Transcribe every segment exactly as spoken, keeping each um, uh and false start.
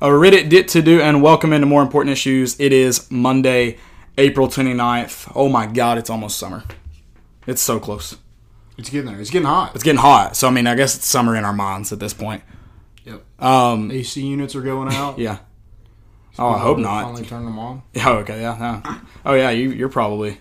Uh, Reddit did to do, and welcome into more important issues. It is Monday, April twenty-ninth. Oh my God, it's almost summer. It's so close. It's getting there. It's getting hot. It's getting hot. So, I mean, I guess it's summer in our minds at this point. Yep. Um, A C units are going out. Yeah. So oh, I hope not. Finally turn them on. Oh, okay. Yeah. yeah. Oh, yeah. You, you're probably.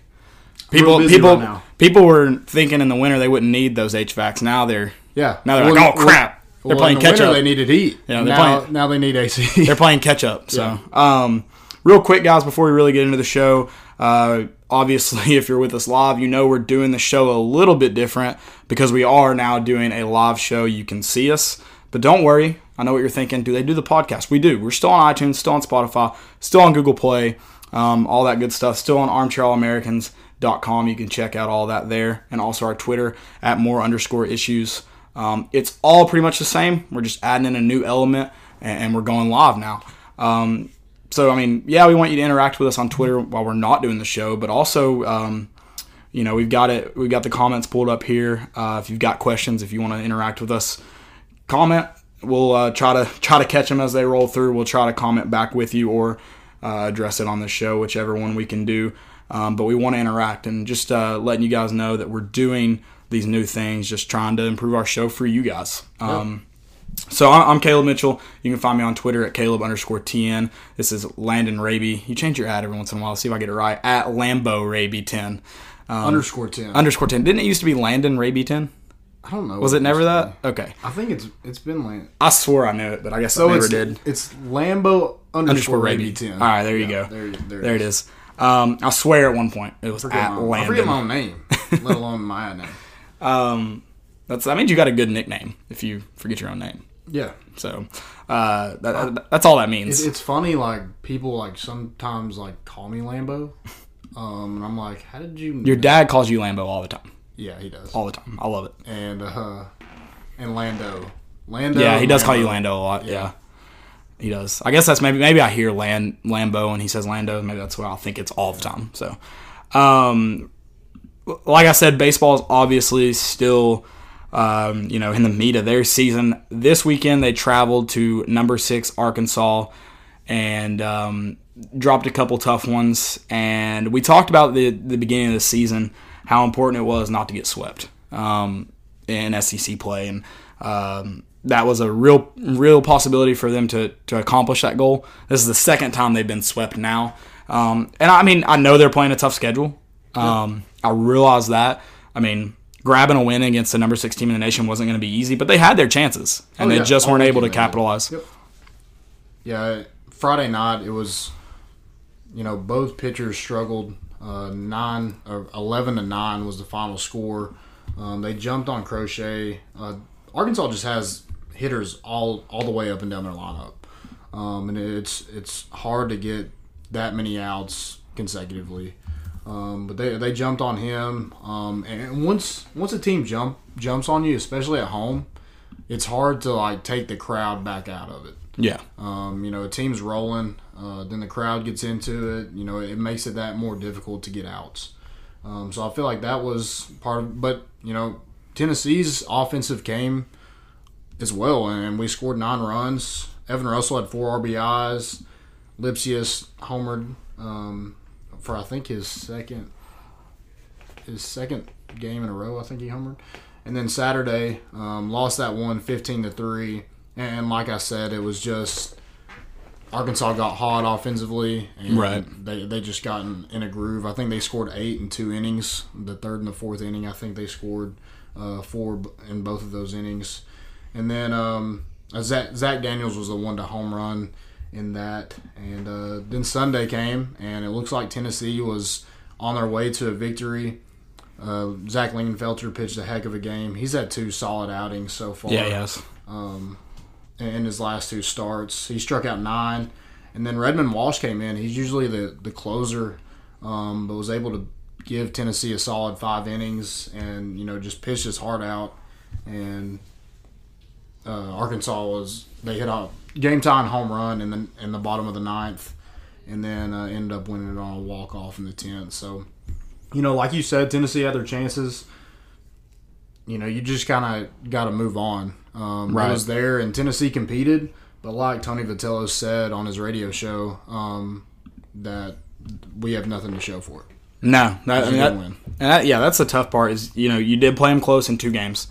People people, right people were thinking in the winter they wouldn't need those H V A Cs. Now they're yeah. Now they're well, like, oh, well, crap. They're well, playing the catch-up. They needed heat. Yeah, now, playing, now they need A C. They're playing catch-up. So, yeah. um, real quick, guys, before we really get into the show, uh, obviously, if you're with us live, you know we're doing the show a little bit different because we are now doing a live show. You can see us. But don't worry. I know what you're thinking. Do they do the podcast? We do. We're still on iTunes, still on Spotify, still on Google Play, um, all that good stuff. Still on armchair all americans dot com. You can check out all that there. And also our Twitter at more underscore issues. Um, it's all pretty much the same. We're just adding in a new element, and, and we're going live now. Um, so, I mean, yeah, we want you to interact with us on Twitter while we're not doing the show. But also, um, you know, we've got it. We've got the comments pulled up here. Uh, if you've got questions, if you want to interact with us, comment. We'll uh, try to try to catch them as they roll through. We'll try to comment back with you or uh, address it on the show, whichever one we can do. Um, but we want to interact, and just uh, letting you guys know that we're doing these new things, just trying to improve our show for you guys. Um, yep. So I'm Caleb Mitchell. You can find me on Twitter at Caleb underscore TN. This is Landon Raby. You change your ad every once in a while. See if I get it right. At Lambo Raby ten. Um, underscore ten. Underscore ten. Didn't it used to be Landon Raby ten? I don't know. Was it never that? Been. Okay. I think it's it's been Lambo. I swore I knew it, but I guess so I never did. It's Lambo underscore Raby ten. All right, there you yeah, go. There, there, there it is. It is. Um, I swear at one point it was forget at Lambo. I forget my own name, let alone my name. Um, that's that means you got a good nickname if you forget your own name. Yeah. So, uh, that, I, that's all that means. It, it's funny, like people like sometimes like call me Lambo, um, and I'm like, how did you? Your know? Dad calls you Lambo all the time. Yeah, he does all the time. I love it. And uh, and Lando, Lando. Yeah, he does Lambo. Call you Lando a lot. Yeah. yeah, he does. I guess that's maybe maybe I hear Land Lambo and he says Lando. Maybe that's what I think it's all the time. So, um, like I said, baseball is obviously still, um, you know, in the meat of their season. This weekend they traveled to number six Arkansas and um, dropped a couple tough ones. And we talked about the the beginning of the season, how important it was not to get swept um, in S E C play. And um, that was a real real possibility for them to, to accomplish that goal. This is the second time they've been swept now. Um, and, I mean, I know they're playing a tough schedule. Um, I realize that. I mean, grabbing a win against the number six team in the nation wasn't going to be easy, but they had their chances, and oh, yeah. they just All weren't able to capitalize. Yep. Yeah, Friday night, it was, you know, both pitchers struggled. Uh, nine or eleven to nine was the final score. Um, they jumped on Crochet. Uh, Arkansas just has hitters all all the way up and down their lineup, um, and it's it's hard to get that many outs consecutively. Um, but they they jumped on him, um, and once once a team jump jumps on you, especially at home, it's hard to like take the crowd back out of it. Yeah. Um, you know, a team's rolling. Uh, then the crowd gets into it. You know, it makes it that more difficult to get outs. Um, so I feel like that was part of – but, you know, Tennessee's offensive game as well, and we scored nine runs. Evan Russell had four R B Is. Lipsius homered um, for, I think, his second his second game in a row, I think he homered. And then Saturday, um, lost that one fifteen to three. And like I said, it was just – Arkansas got hot offensively, and right. they they just got in, in a groove. I think they scored eight in two innings. The third and the fourth inning, I think they scored uh, four in both of those innings. And then um, Zach, Zach Daniels was the one to home run in that. And uh, then Sunday came, and it looks like Tennessee was on their way to a victory. Uh, Zach Lingenfelter pitched a heck of a game. He's had two solid outings so far. Yeah, yes. Um, in his last two starts. He struck out nine. And then Redmond Walsh came in. He's usually the, the closer, um, but was able to give Tennessee a solid five innings and, you know, just pitched his heart out. And uh, Arkansas was – they hit a game-tying home run in the, in the bottom of the ninth and then uh, ended up winning it on a walk-off in the tenth. So, you know, like you said, Tennessee had their chances. You know, you just kind of got to move on. Um, right. It was there, and Tennessee competed, But like Tony Vitello said on his radio show, um, that we have nothing to show for it. No. That, I mean, that, win. And that, yeah, that's the tough part is, you know, you did play them close in two games.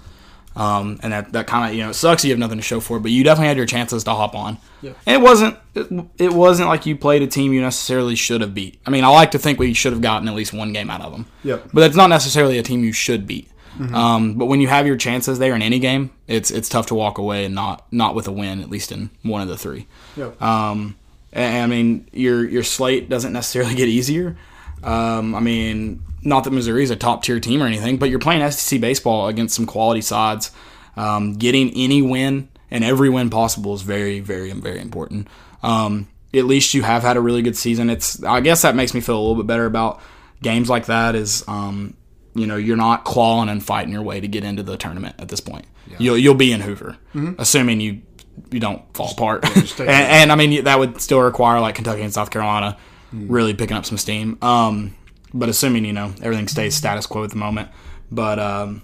Um, and that, that kind of, you know, it sucks you have nothing to show for it, but you definitely had your chances to hop on. Yeah. And it wasn't it, it wasn't like you played a team you necessarily should have beat. I mean, I like to think we should have gotten at least one game out of them. Yeah. But that's not necessarily a team you should beat. Mm-hmm. Um, but when you have your chances there in any game, it's it's tough to walk away and not not with a win, at least in one of the three. Yeah. Um, and, I mean, your your slate doesn't necessarily get easier. Um, I mean, not that Missouri is a top-tier team or anything, but you're playing S E C baseball against some quality sides. Um, getting any win and every win possible is very, very, very important. Um, at least you have had a really good season. It's I guess that makes me feel a little bit better about games like that is, um, you know, you're not clawing and fighting your way to get into the tournament at this point. Yeah. You'll, you'll be in Hoover, mm-hmm. assuming you, you don't fall just, apart. Yeah, and, and, I mean, that would still require, like, Kentucky and South Carolina really picking up some steam, um, but assuming you know everything stays status quo at the moment. But um,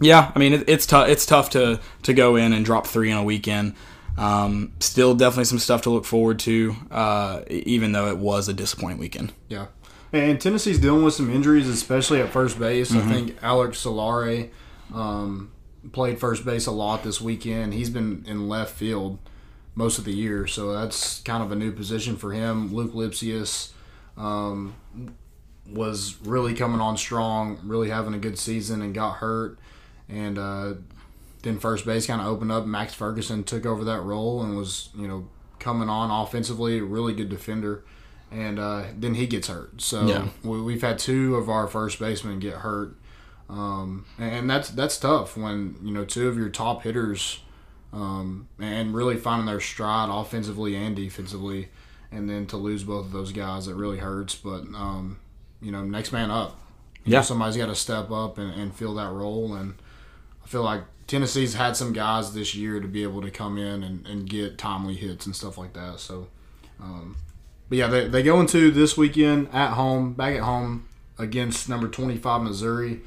yeah, I mean it, it's tough. It's tough to to go in and drop three in a weekend. Um, still, definitely some stuff to look forward to, uh, even though it was a disappointing weekend. Yeah, and Tennessee's dealing with some injuries, especially at first base. Mm-hmm. I think Alex Solari um, played first base a lot this weekend. He's been in left field most of the year, so that's kind of a new position for him. Luke Lipsius um, was really coming on strong, really having a good season and got hurt. And uh, then first base kind of opened up. Max Ferguson took over that role and was, you know, coming on offensively, a really good defender. And uh, then he gets hurt. So yeah. we, we've had two of our first basemen get hurt. Um, and, and that's that's tough when, you know, two of your top hitters – Um, and really finding their stride offensively and defensively, and then to lose both of those guys, it really hurts. But um, you know, next man up. You yeah, know, somebody's got to step up and, and fill that role. And I feel like Tennessee's had some guys this year to be able to come in and, and get timely hits and stuff like that. So, um, but yeah, they they go into this weekend at home, back at home against number twenty-five Missouri.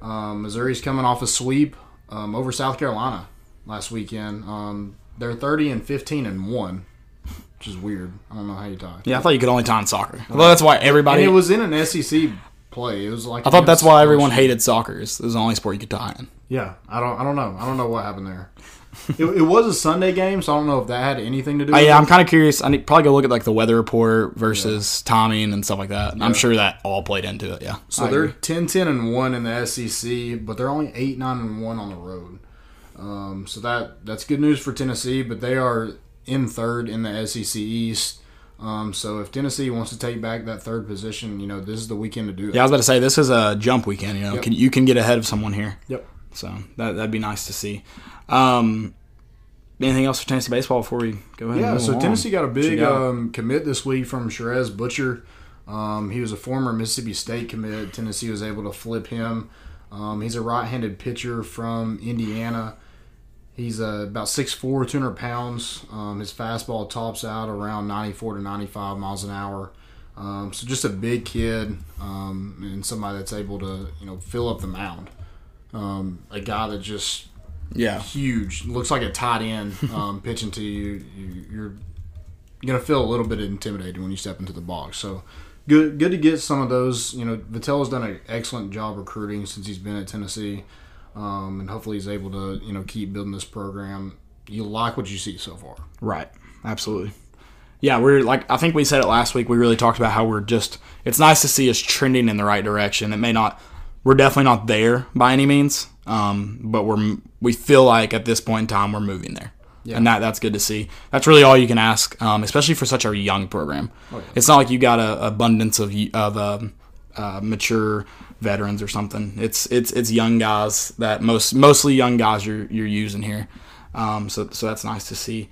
Um, Missouri's coming off a sweep um, over South Carolina last weekend. Um, they're thirty and fifteen and one, which is weird. I don't know how you tie. Yeah, I thought you could only tie in soccer. Well, that's why everybody. And it was in an S E C play. It was like I thought that's why everyone hated soccer. It was the only sport you could tie in. Yeah, I don't. I don't know. I don't know what happened there. it, it was a Sunday game, so I don't know if that had anything to do. with uh, yeah, it. I'm kind of curious. I need probably go look at like the weather report versus yeah. timing and stuff like that. Yeah. I'm sure that all played into it. Yeah. So I they're ten, ten, and one in the S E C, but they're only eight, nine, and one on the road. Um, so that that's good news for Tennessee, but they are in third in the S E C East. Um, so if Tennessee wants to take back that third position, you know, this is the weekend to do it. Yeah, I was about to say, this is a jump weekend. You know, yep. can, you can get ahead of someone here. Yep. So that, that'd be nice to see. Um, anything else for Tennessee baseball before we go ahead? Yeah, and so on? Tennessee got a big got? Um, commit this week from Sherez Butcher. Um, he was a former Mississippi State commit. Tennessee was able to flip him. Um, he's a right-handed pitcher from Indiana. He's uh, about six four, two hundred pounds. Um, his fastball tops out around ninety-four to ninety-five miles an hour. Um, so just a big kid um, and somebody that's able to, you know, fill up the mound. Um, a guy that just yeah huge, looks like a tight end um, pitching to you. you you're going to feel a little bit intimidated when you step into the box. So good, good to get some of those. You know, Vitello's done an excellent job recruiting since he's been at Tennessee. Um, and hopefully he's able to, you know, keep building this program. You like what you see so far. Right. Absolutely. Yeah, we're like I think we said it last week. We really talked about how we're just – it's nice to see us trending in the right direction. It may not – we're definitely not there by any means, um, but we're we feel like at this point in time we're moving there. Yeah. And that that's good to see. That's really all you can ask, um, especially for such a young program. Oh, yeah. It's not like you got an abundance of, of um, uh, mature – veterans or something. It's it's it's young guys that most mostly young guys you're you're using here. Um, so so that's nice to see.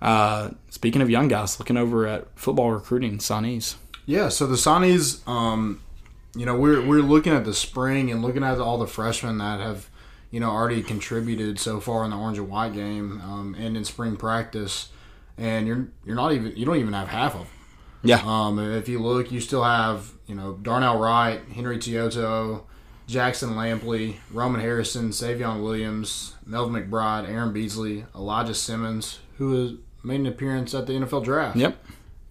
Uh, speaking of young guys, looking over at football recruiting, signees. Yeah, so the signees, um, you know, we're we're looking at the spring and looking at all the freshmen that have, you know, already contributed so far in the orange and white game um, and in spring practice, and you're you're not even you don't even have half of them. Yeah. Um, if you look, you still have, you know, Darnell Wright, Henry To'o To'o, Jackson Lampley, Roman Harrison, Savion Williams, Melvin McBride, Aaron Beasley, Elijah Simmons, who is made an appearance at the N F L draft. Yep.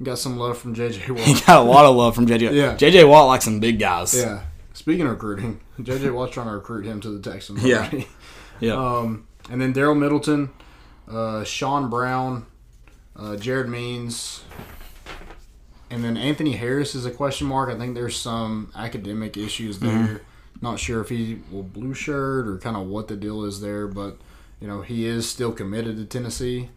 Got some love from J J. Watt. He got a lot of love from J J. Yeah. J J. Watt likes some big guys. Yeah. Speaking of recruiting, J J. Watt's trying to recruit him to the Texans. Yeah. Yeah. Um, and then Daryl Middleton, uh, Sean Brown, uh, Jared Means, and then Anthony Harris is a question mark. I think there's some academic issues there. Mm-hmm. Not sure if he will blue shirt or kind of what the deal is there, but you know he is still committed to Tennessee.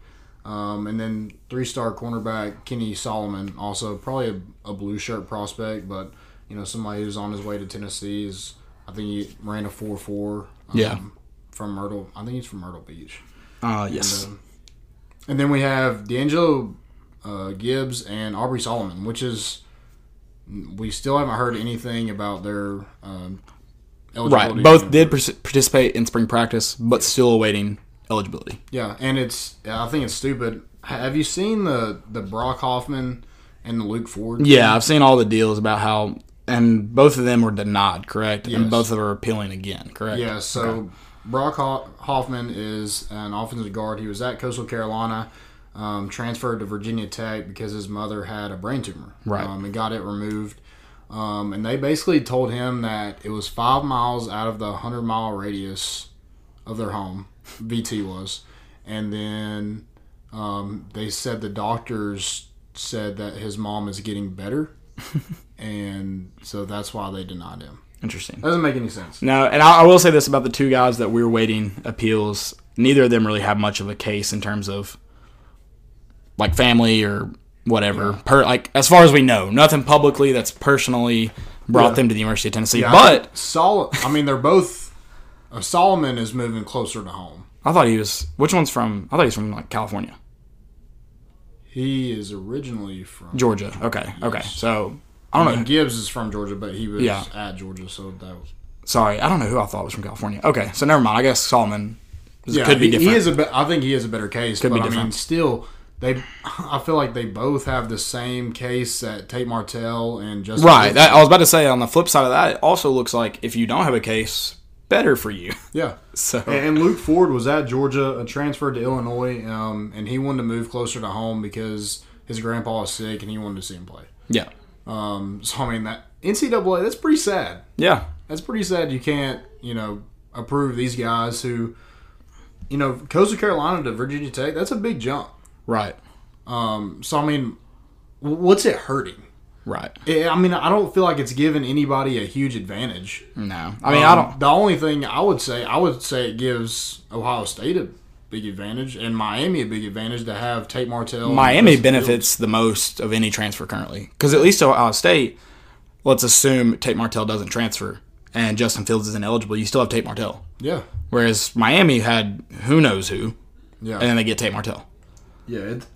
Um, and then three-star cornerback Kenny Solomon, also probably a, a blue shirt prospect, but you know somebody who's on his way to Tennessee is. I think he ran a four four. Um, yeah. From Myrtle, I think he's from Myrtle Beach. Ah uh, yes. And, um, and then we have D'Angelo uh, Gibbs and Aubrey Solomon, which is we still haven't heard anything about their um, eligibility. Right. Both did participate in spring practice, but still awaiting eligibility. Yeah, and it's I think it's stupid. Have you seen the, the Brock Hoffman and the Luke Ford? Yeah, thing? I've seen all the deals about how, and both of them were denied, correct? Yes. And both of them are appealing again, correct? Yeah, so okay. Brock Hoffman is an offensive guard. He was at Coastal Carolina, um, transferred to Virginia Tech because his mother had a brain tumor. Right. Um, and got it removed. Um, and they basically told him that it was five miles out of the hundred-mile radius of their home, V T was. And then um, they said the doctors said that his mom is getting better. And so that's why they denied him. Interesting. That doesn't make any sense. No, and I, I will say this about the two guys that we're waiting appeals. Neither of them really have much of a case in terms of, like, family or whatever. Yeah. Per, like, as far as we know, nothing publicly that's personally brought yeah. them to the University of Tennessee. Yeah, but I, Sol- I mean, they're both. Uh, Solomon is moving closer to home. I thought he was. Which one's from? I thought he's from like California. He is originally from Georgia. Georgia. Okay. Yes. Okay. So. I don't I mean, know. Gibbs is from Georgia, but he was yeah. at Georgia, so that was. Sorry, I don't know who I thought was from California. Okay, so never mind. I guess Solomon was, yeah, could be he, different. He is a be- I think he is a better case, could but be I mean, still, they. I feel like they both have the same case that Tate Martell and Justin. Right. That, I was about to say on the flip side of that, it also looks like if you don't have a case, better for you. Yeah. So and, and Luke Ford was at Georgia, uh, transferred to Illinois, um, and he wanted to move closer to home because his grandpa is sick and he wanted to see him play. Yeah. Um, so, I mean, that N C double A, that's pretty sad. Yeah. That's pretty sad you can't, you know, approve these guys who, you know, Coastal Carolina to Virginia Tech, that's a big jump. Right. Um, so, I mean, what's it hurting? Right. It, I mean, I don't feel like it's giving anybody a huge advantage. No. I mean, um, I don't. The only thing I would say, I would say it gives Ohio State a big advantage and Miami a big advantage to have Tate Martell. Miami benefits the most of any transfer currently because at least Ohio State, let's assume Tate Martell doesn't transfer and Justin Fields isn't eligible, you still have Tate Martell. Yeah. Whereas Miami had who knows who, yeah, and then they get Tate Martell. Yeah, it,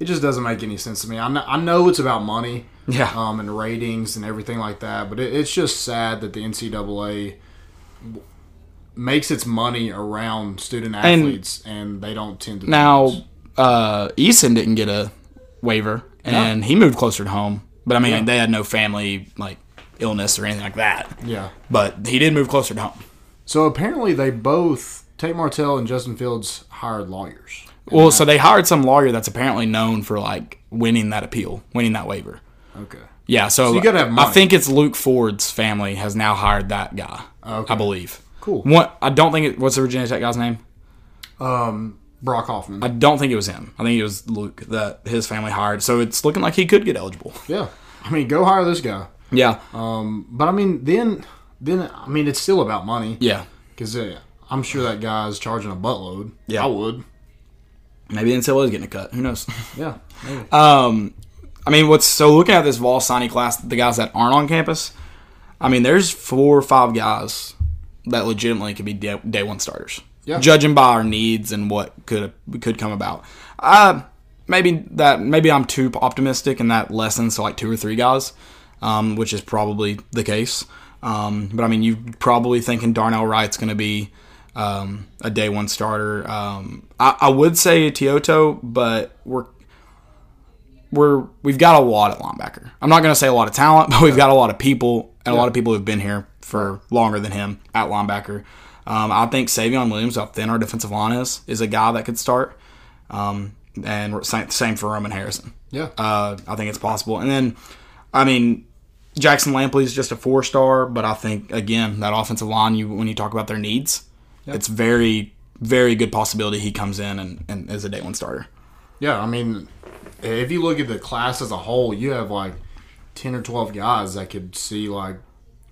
it just doesn't make any sense to me. I know, I know it's about money, yeah, um, and ratings and everything like that, but it, it's just sad that the N C double A makes its money around student athletes, and, and they don't tend to. Now, uh, Eason didn't get a waiver, and no. he moved closer to home. But I mean, yeah. they had no family like illness or anything like that. Yeah, but he did move closer to home. So apparently, they both Tate Martell and Justin Fields hired lawyers. Well, that. so they hired some lawyer that's apparently known for like winning that appeal, winning that waiver. Okay. Yeah, so, so you gotta have money. I think it's Luke Ford's family has now hired that guy. Okay. I believe. Cool. What I don't think it, what's the Virginia Tech guy's name? Um, Brock Hoffman. I don't think it was him. I think it was Luke that his family hired. So it's looking like he could get eligible. Yeah, I mean, go hire this guy. Yeah. Um, but I mean, then, then I mean, it's still about money. Yeah. Because uh, I'm sure that guy's charging a buttload. Yeah, I would. Maybe the N C double A is getting a cut. Who knows? Yeah. Maybe. Um, I mean, what's so looking at this Vol signing class, the guys that aren't on campus. I mean, there's four or five guys that legitimately could be day one starters, yeah. judging by our needs and what could could come about. Uh, maybe that maybe I'm too optimistic, and that lessens to like two or three guys, um, which is probably the case. Um, but I mean, you're probably thinking Darnell Wright's going to be um, a day one starter. Um, I, I would say To'o To'o, but we're we're we've got a lot at linebacker. I'm not going to say a lot of talent, but we've got a lot of people and yeah. a lot of people who've been here for longer than him at linebacker. Um, I think Savion Williams, how thin our defensive line is, is a guy that could start. Um, and same for Roman Harrison. Yeah. Uh, I think it's possible. And then, I mean, Jackson Lampley is just a four-star, but I think, again, that offensive line, you when you talk about their needs, yep. it's very, very good possibility he comes in and, and is a day one starter. Yeah, I mean, if you look at the class as a whole, you have like ten or twelve guys that could see like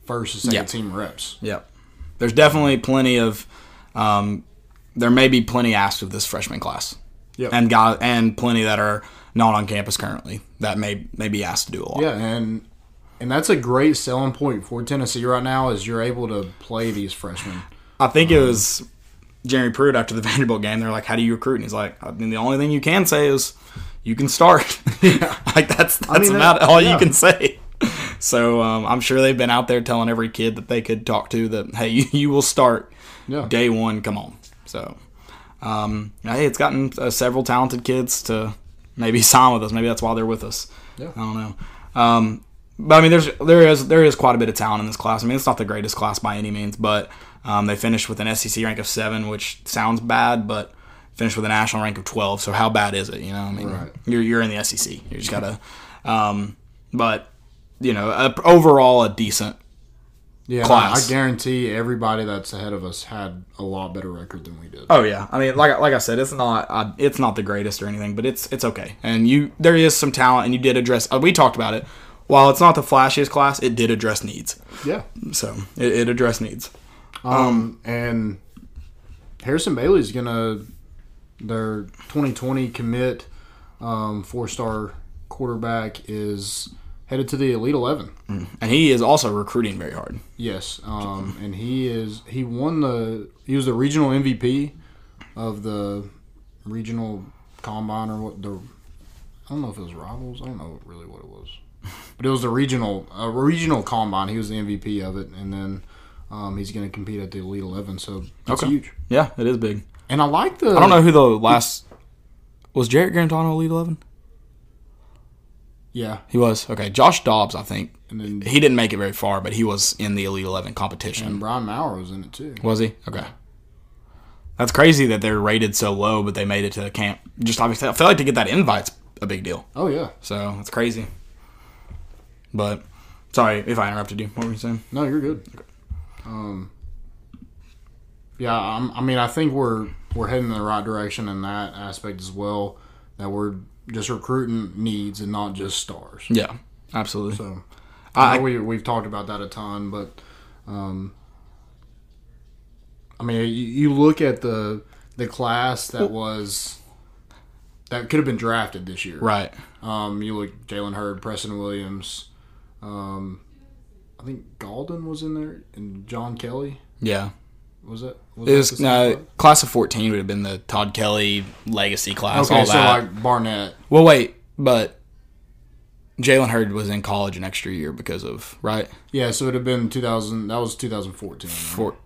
first and second yep. team reps. Yep. There's definitely plenty of um, – there may be plenty asked of this freshman class. Yep. And guys, and plenty that are not on campus currently that may, may be asked to do a lot. Yeah, and and that's a great selling point for Tennessee right now is you're able to play these freshmen. I think um, it was Jeremy Pruitt after the Vanderbilt game. They're like, how do you recruit? And he's like, I mean, the only thing you can say is you can start. Yeah. Like that's that's I mean, about that, all yeah. you can say. So um, I'm sure they've been out there telling every kid that they could talk to that, hey, you, you will start yeah. day one. Come on. So – Um, hey, it's gotten uh, several talented kids to maybe sign with us. Maybe that's why they're with us. Yeah. I don't know. Um, but I mean, there's there is there is quite a bit of talent in this class. I mean, it's not the greatest class by any means, but um, they finished with an S E C rank of seven, which sounds bad, but finished with a national rank of twelve. So how bad is it? You know, I mean, right. you're you're in the S E C. You just gotta. Um, but you know, a, overall, a decent. Yeah, class. I guarantee everybody that's ahead of us had a lot better record than we did. Oh yeah, I mean, like like I said, it's not uh, it's not the greatest or anything, but it's it's okay. And you, there is some talent, and you did address. Uh, we talked about it. While it's not the flashiest class, it did address needs. Yeah. So it, it addressed needs. Um, um, and Harrison Bailey's gonna their twenty twenty commit, um, four star quarterback is headed to the Elite Eleven, and he is also recruiting very hard. Yes, um, and he is. He won the. He was the regional M V P of the regional combine, or what the. I don't know if it was Rivals. I don't know really what it was, but it was the regional uh, regional combine. He was the M V P of it, and then um, he's going to compete at the Elite Eleven. So that's okay. Huge. Yeah, it is big. And I like the. I don't know who the last was. Jarrett Garantano Elite Eleven. Yeah. He was. Okay. Josh Dobbs, I think. And then, he didn't make it very far, but he was in the Elite Eleven competition. And Brian Maurer was in it, too. Was he? Okay. That's crazy that they're rated so low, but they made it to the camp. Just obviously, I feel like to get that invite's a big deal. Oh, yeah. So, it's crazy. But, sorry if I interrupted you. What were you saying? No, you're good. Okay. Um. Yeah, I'm, I mean, I think we're we're heading in the right direction in that aspect as well, that we're just recruiting needs and not just stars. Yeah, absolutely. So, I, I know we, we've talked about that a ton, but, um, I mean, you, you look at the the class that was that could have been drafted this year, right? Um, you look Jalen Hurd, Preston Williams, um, I think Golden was in there, and John Kelly. Yeah. Was it? Was it was no class? class of fourteen would have been the Todd Kelly legacy class. Okay, all so that. Like Barnett. Well, wait, but Jalen Hurd was in college an extra year because of right. Yeah, so it'd have been two thousand. That was two thousand fourteen. Four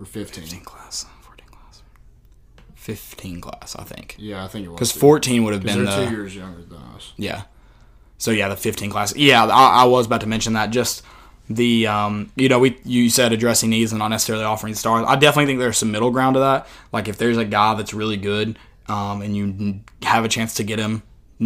or fifteen. Fifteen class. Fourteen class. Fifteen class. I think. Yeah, I think it was because fourteen would have been the, two years younger than us. Yeah. So yeah, the fifteen class. Yeah, I, I was about to mention that just. The um, you know, we you said addressing needs and not necessarily offering stars. I definitely think there's some middle ground to that. Like if there's a guy that's really good, um, and you have a chance to get him,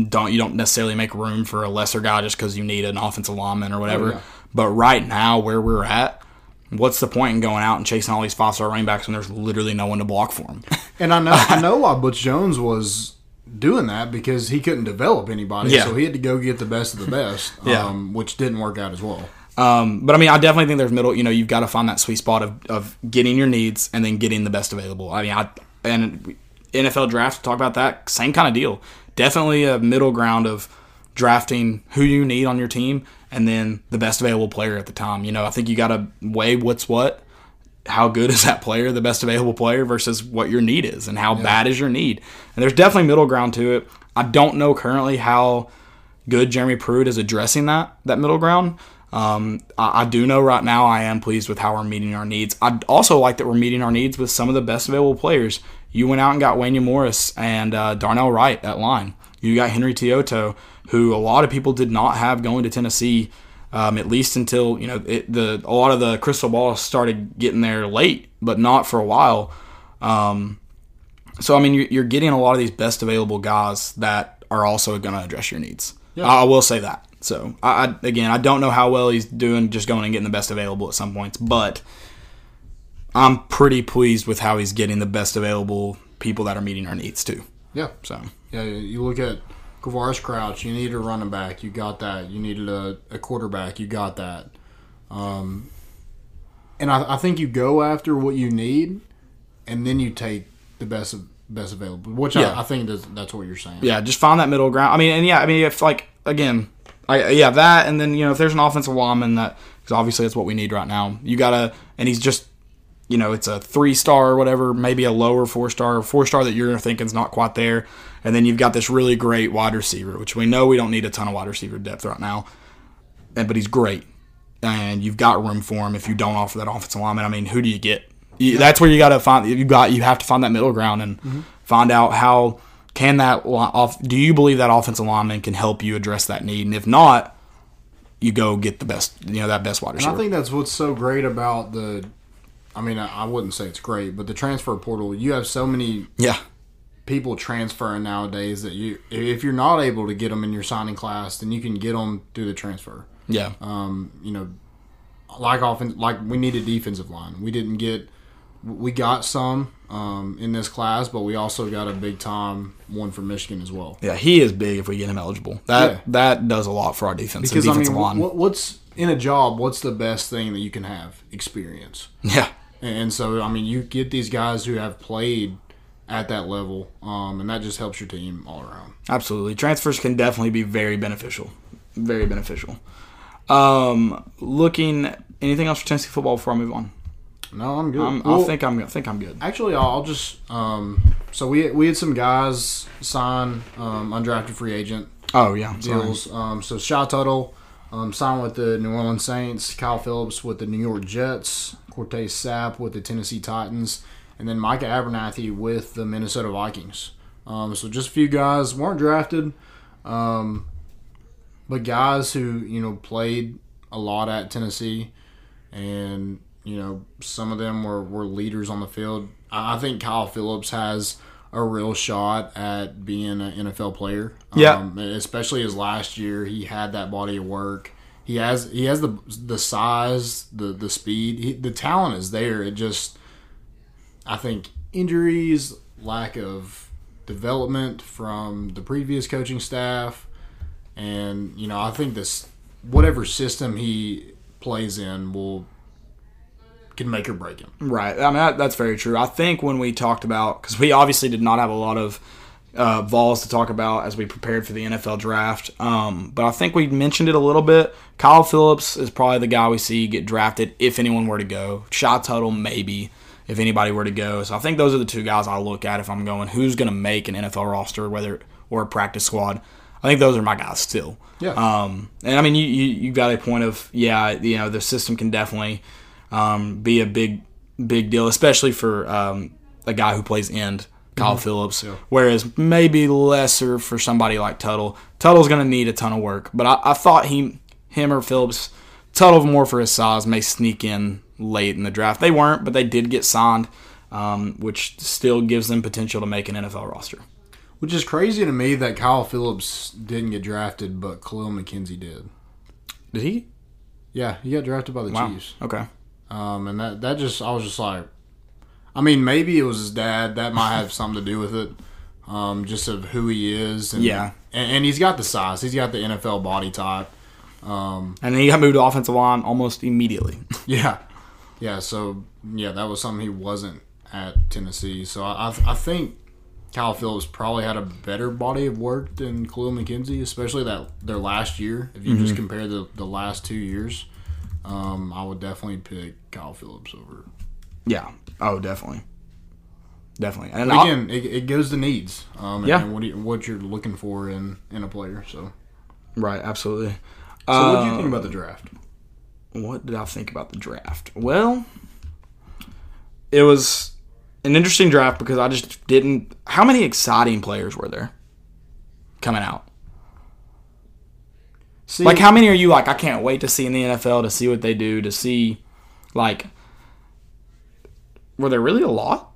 don't you don't necessarily make room for a lesser guy just because you need an offensive lineman or whatever. Oh, yeah. But right now where we're at, what's the point in going out and chasing all these five star running backs when there's literally no one to block for him? And I know I know why Butch Jones was doing that because he couldn't develop anybody, yeah. so he had to go get the best of the best, yeah. um, which didn't work out as well. Um, but I mean, I definitely think there's middle, you know, you've got to find that sweet spot of, of getting your needs and then getting the best available. I mean, I, and N F L draft, talk about that, same kind of deal. Definitely a middle ground of drafting who you need on your team and then the best available player at the time. You know, I think you got to weigh what's what, how good is that player, the best available player versus what your need is and how yeah. bad is your need. And there's definitely middle ground to it. I don't know currently how good Jeremy Pruitt is addressing that, that middle ground. Um, I, I do know right now I am pleased with how we're meeting our needs. I also like that we're meeting our needs with some of the best available players. You went out and got Wanya Morris and uh, Darnell Wright at line. You got Henry To'o To'o, who a lot of people did not have going to Tennessee, um, at least until you know it, the a lot of the crystal balls started getting there late, but not for a while. Um, So, I mean, you're getting a lot of these best available guys that are also going to address your needs. Yeah. I will say that. So, I again, I don't know how well he's doing just going and getting the best available at some points, but I'm pretty pleased with how he's getting the best available people that are meeting our needs, too. Yeah. So, yeah, you look at Kavarius Crouch, you needed a running back, you got that. You needed a, a quarterback, you got that. Um, and I, I think you go after what you need, and then you take the best best available, which yeah. I, I think that's, that's what you're saying. Yeah, just find that middle ground. I mean, and yeah, I mean, if like, again, I yeah, that, and then, you know, if there's an offensive lineman that, because obviously that's what we need right now, you got to, and he's just, you know, it's a three-star or whatever, maybe a lower four-star or four-star that you're thinking is not quite there. And then you've got this really great wide receiver, which we know we don't need a ton of wide receiver depth right now, and but he's great. And you've got room for him if you don't offer that offensive lineman. I mean, who do you get? You, yeah. That's where you got to find. You got you have to find that middle ground and mm-hmm. find out how can that off. Do you believe that offensive lineman can help you address that need? And if not, you go get the best. You know that best wide receiver. And I think that's what's so great about the. I mean, I wouldn't say it's great, but the transfer portal, you have so many yeah. people transferring nowadays that you, if you're not able to get them in your signing class, then you can get them through the transfer. Yeah. Um. You know, like offense, like we need a defensive line. We didn't get, we got some um, in this class, but we also got a big time one from Michigan as well. Yeah, he is big if we get him eligible. That yeah. that does a lot for our defense. Because defensive I mean, line. What, what's in a job? What's the best thing that you can have? Experience. Yeah. And so, I mean, you get these guys who have played at that level, um, and that just helps your team all around. Absolutely. Transfers can definitely be very beneficial. Very beneficial. Um, looking – anything else for Tennessee football before I move on? No, I'm good. I'm, well, I think I'm I think I'm good. Actually, I'll just um, – so we we had some guys sign um, undrafted free agent oh, yeah, deals. Um, so, Shy Tuttle um, signed with the New Orleans Saints, Kyle Phillips with the New York Jets, Cortez Sapp with the Tennessee Titans, and then Micah Abernathy with the Minnesota Vikings. Um, so just a few guys weren't drafted, um, but guys who, you know, played a lot at Tennessee, and, you know, some of them were, were leaders on the field. I think Kyle Phillips has a real shot at being an N F L player. Yeah. Um, especially his last year, he had that body of work. He has he has the the size, the the speed, he, the talent is there. It just, I think injuries, lack of development from the previous coaching staff, and you know I think this whatever system he plays in will can make or break him. Right. I mean that, that's very true. I think when we talked about because we obviously did not have a lot of. Uh, Vols to talk about as we prepared for the N F L draft. Um, but I think we mentioned it a little bit. Kyle Phillips is probably the guy we see get drafted if anyone were to go. Shy Tuttle, maybe, if anybody were to go. So I think those are the two guys I look at if I'm going, who's going to make an N F L roster whether or a practice squad. I think those are my guys still. Yeah. Um, and, I mean, you, you, you got a point of, yeah, you know, the system can definitely um, be a big, big deal, especially for um, a guy who plays end. Kyle Phillips, yeah. Whereas maybe lesser for somebody like Tuttle. Tuttle's going to need a ton of work, but I, I thought he, him or Phillips, Tuttle more for his size may sneak in late in the draft. They weren't, but they did get signed, um, which still gives them potential to make an N F L roster. Which is crazy to me that Kyle Phillips didn't get drafted, but Khalil McKenzie did. Did he? Yeah, he got drafted by the wow. Chiefs. Okay. Um, and that, that just, I was just like, I mean, maybe it was his dad. That might have something to do with it, um, just of who he is. And, yeah. And, and he's got the size. He's got the N F L body type. Um, and he got moved to offensive line almost immediately. yeah. Yeah, so, yeah, that was something he wasn't at Tennessee. So, I, I think Kyle Phillips probably had a better body of work than Khalil McKenzie, especially that their last year. If you mm-hmm. just compare the, the last two years, um, I would definitely pick Kyle Phillips over Yeah. Oh, definitely. Definitely. And but again, it, it goes to needs. Um, and, yeah. And what, you, what you're looking for in, in a player. So. Right. Absolutely. So, uh, what did you think about the draft? What did I think about the draft? Well, it was an interesting draft because I just didn't. How many exciting players were there coming out? See, like, how many are you like? I can't wait to see in the N F L to see what they do to see, like. Were there really a lot?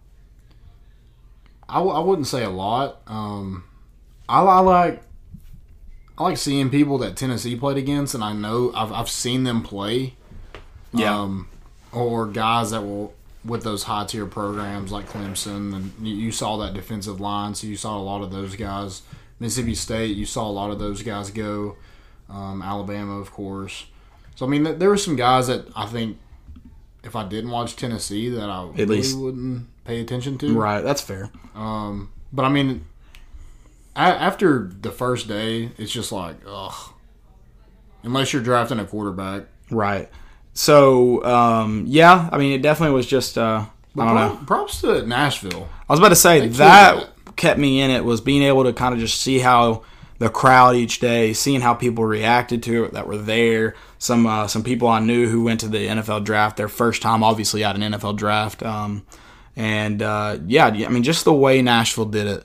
I, w- I wouldn't say a lot. Um, I, I like I like seeing people that Tennessee played against, and I know I've I've seen them play. Yeah. Um, or guys that will with those high tier programs like Clemson, and you, you saw that defensive line, so you saw a lot of those guys. Mississippi State, you saw a lot of those guys go. Um, Alabama, of course. So I mean, th- there were some guys that I think if I didn't watch Tennessee, that I At really least. wouldn't pay attention to. Right, that's fair. Um, but I mean, I, after the first day, it's just like, ugh. Unless you're drafting a quarterback, right? So um, yeah, I mean, it definitely was just. Uh, I don't know. Props to Nashville. I was about to say that kept me in it was being able to kind of just see how the crowd each day, seeing how people reacted to it that were there. Some uh, some people I knew who went to the N F L draft, their first time, obviously, at an N F L draft. Um, and, uh, yeah, I mean, just the way Nashville did it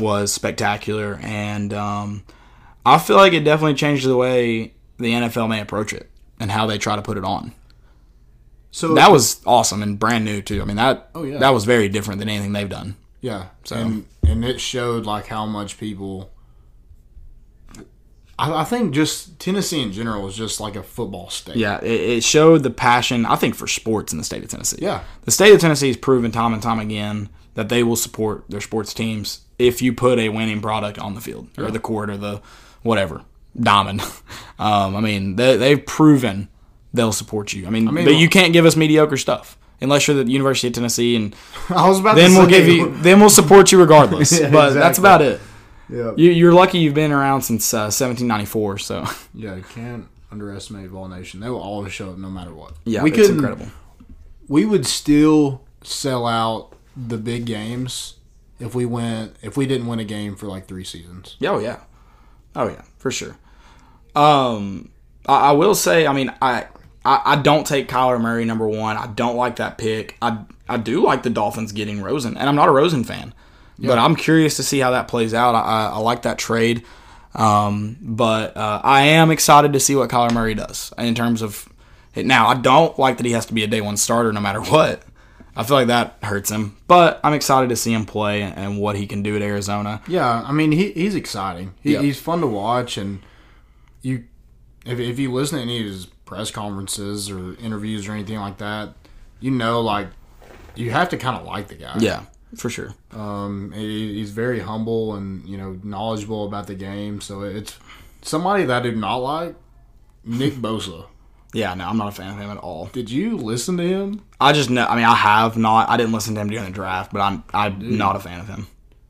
was spectacular. And um, I feel like it definitely changed the way the N F L may approach it and how they try to put it on. So that was awesome and brand new, too. I mean, that oh, yeah. that was very different than anything they've done. Yeah. So and, and it showed, like, how much people – I think just Tennessee in general is just like a football state. Yeah, it showed the passion, I think, for sports in the state of Tennessee. Yeah. The state of Tennessee has proven time and time again that they will support their sports teams if you put a winning product on the field or yeah. the court or the whatever, diamond. um, I mean, they, they've proven they'll support you. I mean, I mean but you can't give us mediocre stuff unless you're the University of Tennessee. And I was about then to we'll say. give you, then we'll support you regardless. yeah, but exactly. That's about it. Yeah, you, you're lucky you've been around since uh, seventeen ninety-four. So yeah, you can't underestimate Vol Nation. They will always show up no matter what. Yeah, we it's incredible. We would still sell out the big games if we went if we didn't win a game for like three seasons. Oh yeah, oh yeah, for sure. Um, I, I will say, I mean, I, I I don't take Kyler Murray number one. I don't like that pick. I I do like the Dolphins getting Rosen, and I'm not a Rosen fan. Yeah. But I'm curious to see how that plays out. I, I like that trade. Um, but uh, I am excited to see what Kyler Murray does in terms of it. Now, I don't like that he has to be a day one starter no matter what. I feel like that hurts him. But I'm excited to see him play and, and what he can do at Arizona. Yeah, I mean, he, he's exciting. He, yeah. He's fun to watch. And you, if, if you listen to any of his press conferences or interviews or anything like that, you know, like, you have to kind of like the guy. Yeah. For sure. Um, he, he's very humble and, you know, knowledgeable about the game. So it's somebody that I do not like, Nick Bosa. Yeah, no, I'm not a fan of him at all. Did you listen to him? I just know. I mean, I have not. I didn't listen to him during the draft, but I'm I'm Dude. not a fan of him.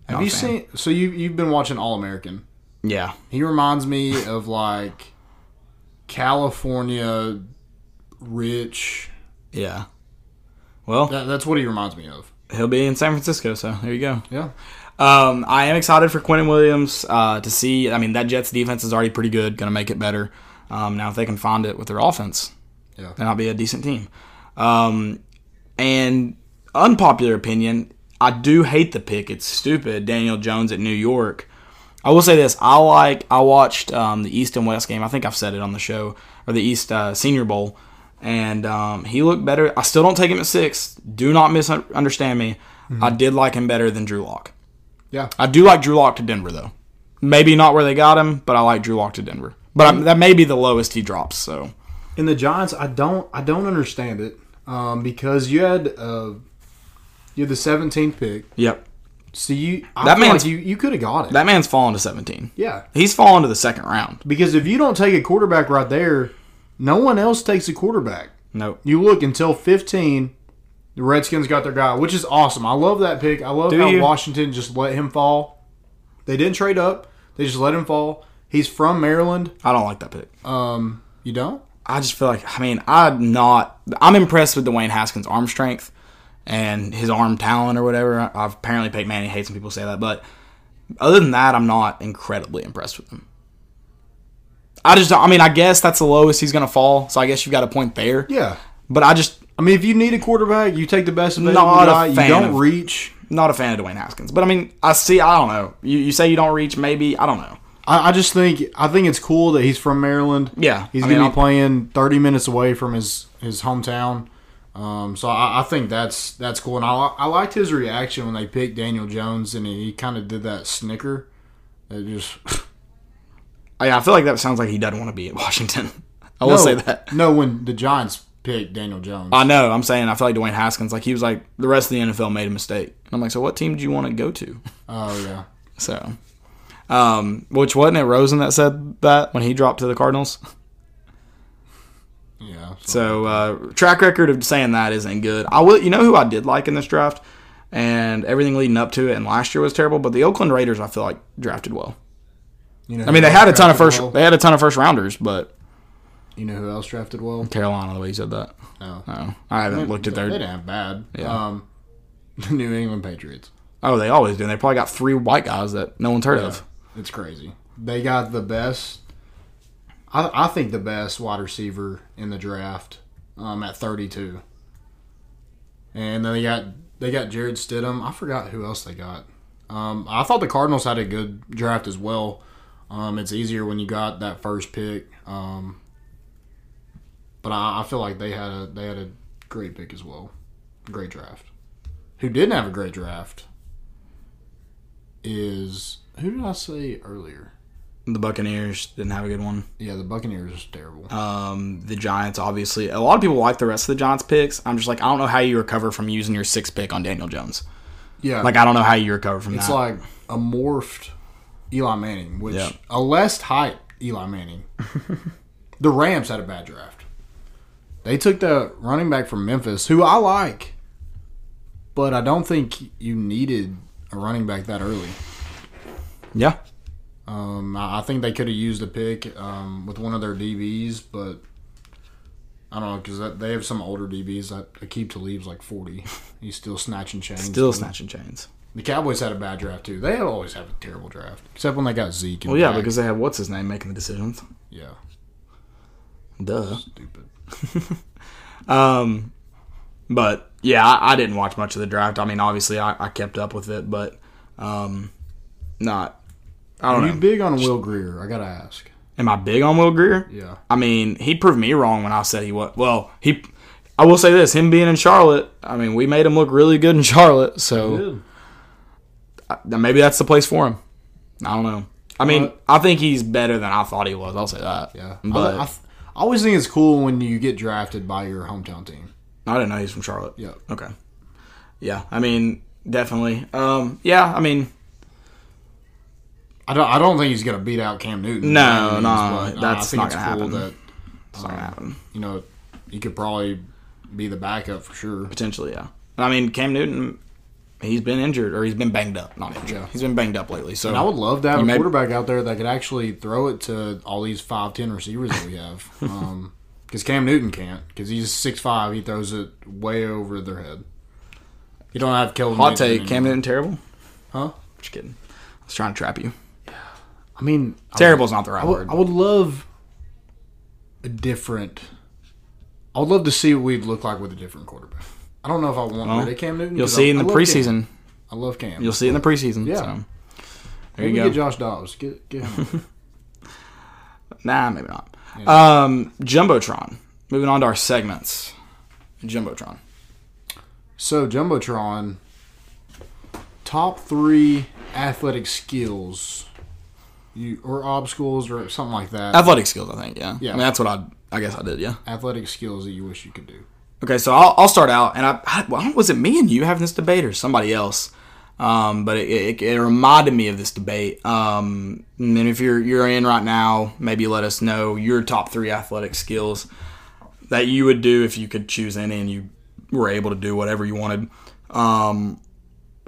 Not have you seen? So you, you've been watching All-American. Yeah. He reminds me of, like, California rich. Yeah. Well. That, that's what he reminds me of. He'll be in San Francisco, so there you go. Yeah. Um, I am excited for Quinnen Williams uh, to see. I mean, that Jets defense is already pretty good, going to make it better. Um, now, if they can find it with their offense, yeah. then I'll be a decent team. Um, and unpopular opinion, I do hate the pick. It's stupid. Daniel Jones at New York. I will say this. I like. I watched um, the East and West game. I think I've said it on the show, or the East uh, Senior Bowl. And um, he looked better. I still don't take him at six. Do not misunderstand me. Mm-hmm. I did like him better than Drew Locke. Yeah. I do like Drew Locke to Denver, though. Maybe not where they got him, but I like Drew Locke to Denver. But I, that may be the lowest he drops. So in the Giants, I don't I don't understand it um, because you had uh, you had the seventeenth pick. Yep. So you I that feel like you, you could have got it. That man's fallen to seventeen. Yeah. He's fallen to the second round. Because if you don't take a quarterback right there, no one else takes a quarterback. Nope. You look until fifteen, the Redskins got their guy, which is awesome. I love that pick. I love Do how you? Washington just let him fall. They didn't trade up. They just let him fall. He's from Maryland. I don't like that pick. Um, you don't? I just feel like, I mean, I'm not – I'm impressed with Dwayne Haskins' arm strength and his arm talent or whatever. I've apparently Peyton Manning hates when people say that. But other than that, I'm not incredibly impressed with him. I just, I mean, I guess that's the lowest he's going to fall, so I guess you've got a point there. Yeah. But I just... I mean, if you need a quarterback, you take the best available guy. You don't reach. Not a fan of Dwayne Haskins. But, I mean, I see, I don't know. You, you say you don't reach, maybe, I don't know. I, I just think, I think it's cool that he's from Maryland. Yeah. He's going to be playing thirty minutes away from his, his hometown. Um, so I, I think that's that's cool. And I, I liked his reaction when they picked Daniel Jones, and he, he kind of did that snicker. It just I, I feel like that sounds like he doesn't want to be at Washington. I will no, say that. No, when the Giants picked Daniel Jones. I know. I'm saying I feel like Dwayne Haskins, like he was like, the rest of the N F L made a mistake. And I'm like, so what team do you want to go to? Oh, yeah. So, um, which wasn't it Rosen that said that when he dropped to the Cardinals? Yeah. So, uh, track record of saying that isn't good. I will. You know who I did like in this draft? And everything leading up to it, and last year was terrible, but the Oakland Raiders I feel like drafted well. You know, I mean, they had a ton of first. Well? They had a ton of first rounders, but you know who else drafted well? Carolina. The way you said that. No, no, I haven't I mean, looked at their. They didn't have bad. Yeah. Um, the New England Patriots. Oh, they always do. And they probably got three white guys that no one's heard yeah, of. It's crazy. They got the best. I, I think the best wide receiver in the draft um, at thirty-two, and then they got they got Jared Stidham. I forgot who else they got. Um, I thought the Cardinals had a good draft as well. Um, it's easier when you got that first pick, um, but I, I feel like they had a they had a great pick as well, great draft. Who didn't have a great draft is who did I say earlier? The Buccaneers didn't have a good one. Yeah, the Buccaneers is terrible. Um, the Giants, obviously, a lot of people like the rest of the Giants picks. I'm just like, I don't know how you recover from using your sixth pick on Daniel Jones. Yeah, like I don't know how you recover from it's that. It's like a morphed Eli Manning, which yep. a less hype Eli Manning. The Rams had a bad draft. They took the running back from Memphis, who I like, but I don't think you needed a running back that early. Yeah, um, I think they could have used a pick um, with one of their D Bs, but I don't know because they have some older D Bs. I keep to leaves like forty. He's still snatching chains. Still snatching chains. The Cowboys had a bad draft, too. They always have a terrible draft, except when they got Zeke. And well, yeah, back. Because they have what's-his-name making the decisions. Yeah. Duh. Stupid. um, but, yeah, I, I didn't watch much of the draft. I mean, obviously, I, I kept up with it, but um, not – I don't know. Are you big on Will Greer? I got to ask. Am I big on Will Greer? Yeah. I mean, he proved me wrong when I said he was – well, he – I will say this. Him being in Charlotte, I mean, we made him look really good in Charlotte, so – maybe that's the place for him. I don't know. I mean, uh, I think he's better than I thought he was. I'll say that. Yeah. But I, I, I always think it's cool when you get drafted by your hometown team. I didn't know he's from Charlotte. Yeah. Okay. Yeah. I mean, definitely. Um, yeah. I mean, I don't. I don't think he's gonna beat out Cam Newton. No, no. That's not gonna happen. That it's not gonna happen. You know, he could probably be the backup for sure. Potentially, yeah. I mean, Cam Newton. He's been injured, or he's been banged up. Not injured. Yeah. He's been banged up lately. So and I would love to have a may... quarterback out there that could actually throw it to all these five ten receivers that we have. Because um, Cam Newton can't. Because he's six five. He throws it way over their head. You don't have Caleb Mitchell. Hot take. Cam Newton terrible? Huh? Just kidding. I was trying to trap you. Yeah. I mean. Terrible's I would, not the right I would, word. I would love a different. I would love to see what we'd look like with a different quarterback. I don't know if I want well, to get Cam Newton. You'll see I, in the I preseason. Cam. I love Cam. You'll see in the preseason. Yeah. So. There maybe you go. Get Josh Dobbs. Get, get him. Nah, maybe not. Anyway. Um, Jumbotron. Moving on to our segments. Jumbotron. So, Jumbotron. Top three athletic skills. You or obstacles or something like that. Athletic skills, I think, yeah. yeah. I mean, that's what I I guess I did, yeah. Athletic skills that you wish you could do. Okay, so I'll, I'll start out, and I, I well, was it me and you having this debate or somebody else? Um, but it, it, it reminded me of this debate. Um, and if you're you're in right now, maybe let us know your top three athletic skills that you would do if you could choose any and you were able to do whatever you wanted. Um,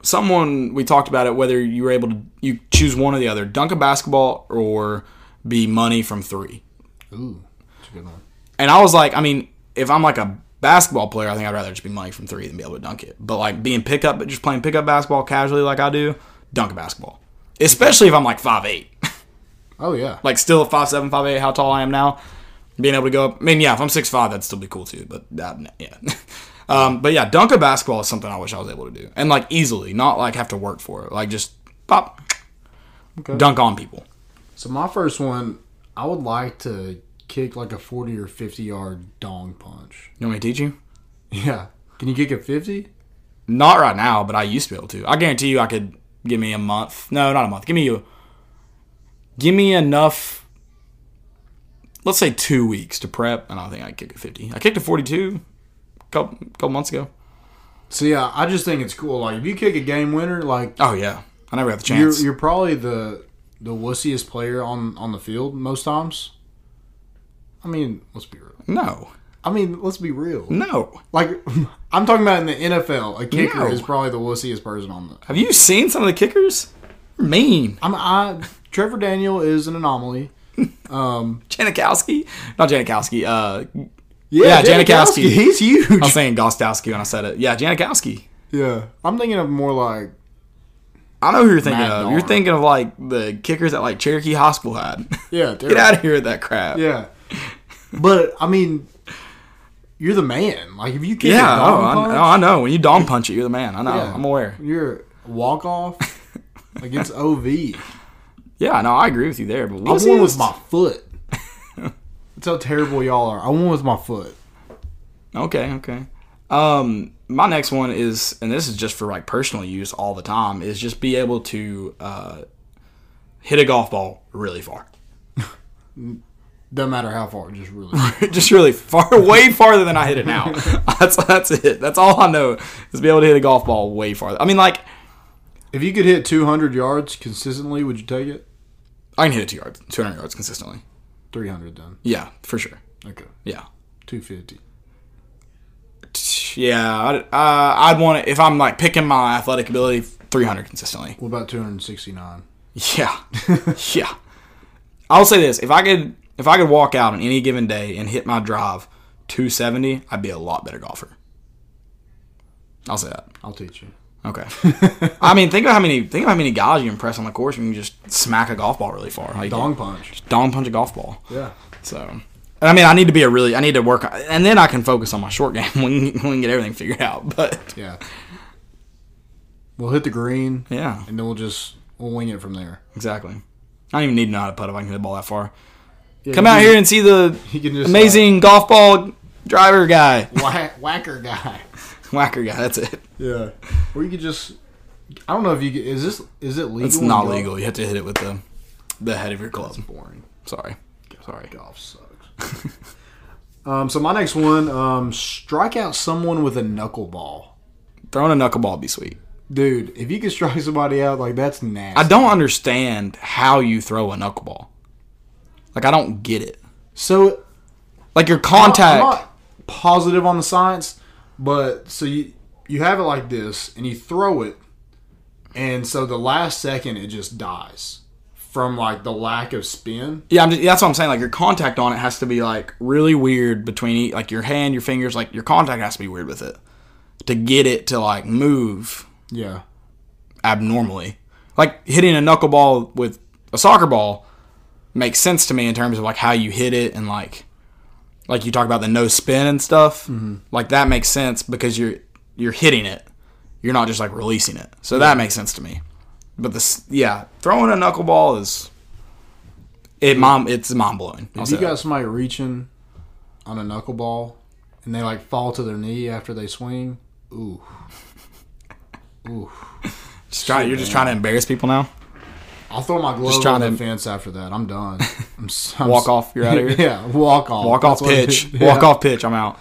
someone, we talked about it, whether you were able to you choose one or the other, dunk a basketball or be money from three. Ooh, that's a good one. And I was like, I mean, if I'm like a basketball player, I think I'd rather just be money from three than be able to dunk it. But like being pickup, but just playing pickup basketball casually like I do, dunk a basketball. Especially if I'm like five eight. Oh, yeah. Like still five seven, five eight, how tall I am now. Being able to go up. I mean, yeah, if I'm six five, that'd still be cool too. But that, yeah. um, but yeah, dunk a basketball is something I wish I was able to do. And like easily, not like have to work for it. Like just pop, okay. Dunk on people. So my first one, I would like to kick like a forty or fifty yard dong punch. You want me to teach you? Yeah. Can you kick a fifty? Not right now, but I used to be able to. I guarantee you I could give me a month. No, not a month. Give me you. Give me enough, let's say two weeks to prep, and I think I could kick a fifty. I kicked a forty-two a couple, couple months ago. So, yeah, I just think it's cool. Like, if you kick a game winner, like... Oh, yeah. I never have the chance. You're, you're probably the the wussiest player on, on the field most times. I mean, let's be real. No. I mean, let's be real. No. Like, I'm talking about in the N F L, a kicker no. is probably the wussiest person on the... Have you seen some of the kickers? Mean. I'm, I... Trevor Daniel is an anomaly. Um, Janikowski? Not Janikowski. Uh... Yeah, yeah Janikowski. Janikowski. He's huge. I was saying Gostowski when I said it. Yeah, Janikowski. Yeah. I'm thinking of more like... I know who you're thinking Matt of. Darn. You're thinking of like the kickers that like Cherokee Hospital had. Yeah. Get out of here with that crap. Yeah. But, I mean, you're the man. Like, if you kick yeah, a dom I, punch... Yeah, I, I know. When you dom punch it, you're the man. I know. Yeah. I'm aware. You're walk-off against O V. Yeah, no, I agree with you there. But I won with my foot. That's how terrible y'all are. I went with my foot. Okay, okay. Um, my next one is, and this is just for like personal use all the time, is just be able to uh, hit a golf ball really far. Doesn't matter how far, just really far. Just really far, way farther than I hit it now. That's that's it. That's all I know is be able to hit a golf ball way farther. I mean, like. If you could hit two hundred yards consistently, would you take it? I can hit two hundred yards consistently. three hundred then. Yeah, for sure. Okay. Yeah. two fifty. Yeah, I'd, uh, I'd want to, if I'm like picking my athletic ability, three hundred consistently. What about two hundred sixty-nine? Yeah. Yeah. I'll say this, if I could if I could walk out on any given day and hit my drive two seventy, I'd be a lot better golfer. I'll say that. I'll teach you. Okay. I mean, think of how many think of how many guys you impress on the course when you just smack a golf ball really far. Like, dong punch. Just dong punch a golf ball. Yeah. So, and I mean, I need to be a really, I need to work, and then I can focus on my short game when we can get everything figured out. But yeah, we'll hit the green. Yeah. And then we'll just we'll wing it from there. Exactly. I don't even need to know how to putt if I can hit the ball that far. Yeah, Come out can, here and see the just, amazing uh, golf ball driver guy, whack, whacker guy. Whacker guy, that's it. Yeah, or you could just—I don't know if you could, is this is it legal? It's not legal. You have to hit it with the the head of your club. That's boring. Sorry, God, sorry. Golf sucks. um, so my next one: um, strike out someone with a knuckleball. Throwing a knuckleball would be sweet, dude. If you could strike somebody out, like that's nasty. I don't understand how you throw a knuckleball. Like I don't get it. So, like your contact. I'm not, I'm not positive on the science. But, so you you have it like this, and you throw it, and so the last second it just dies from, like, the lack of spin. Yeah, I'm just, that's what I'm saying. Like, your contact on it has to be, like, really weird between, like, your hand, your fingers. Like, your contact has to be weird with it to get it to, like, move yeah, abnormally. Like, hitting a knuckleball with a soccer ball makes sense to me in terms of, like, how you hit it and, like... Like you talk about the no spin and stuff, mm-hmm. like that makes sense because you're you're hitting it, you're not just like releasing it. So yeah. That makes sense to me. But this, yeah, throwing a knuckleball is it. Mom, it's mind blowing. If you got that. Somebody reaching on a knuckleball and they like fall to their knee after they swing, ooh, ooh, just try, you're man. Just trying to embarrass people now. I'll throw my glove on the to... fence after that. I'm done. I'm, I'm walk off. You're out of here. Yeah, walk off. Walk off pitch. Yeah. Walk off pitch. I'm out.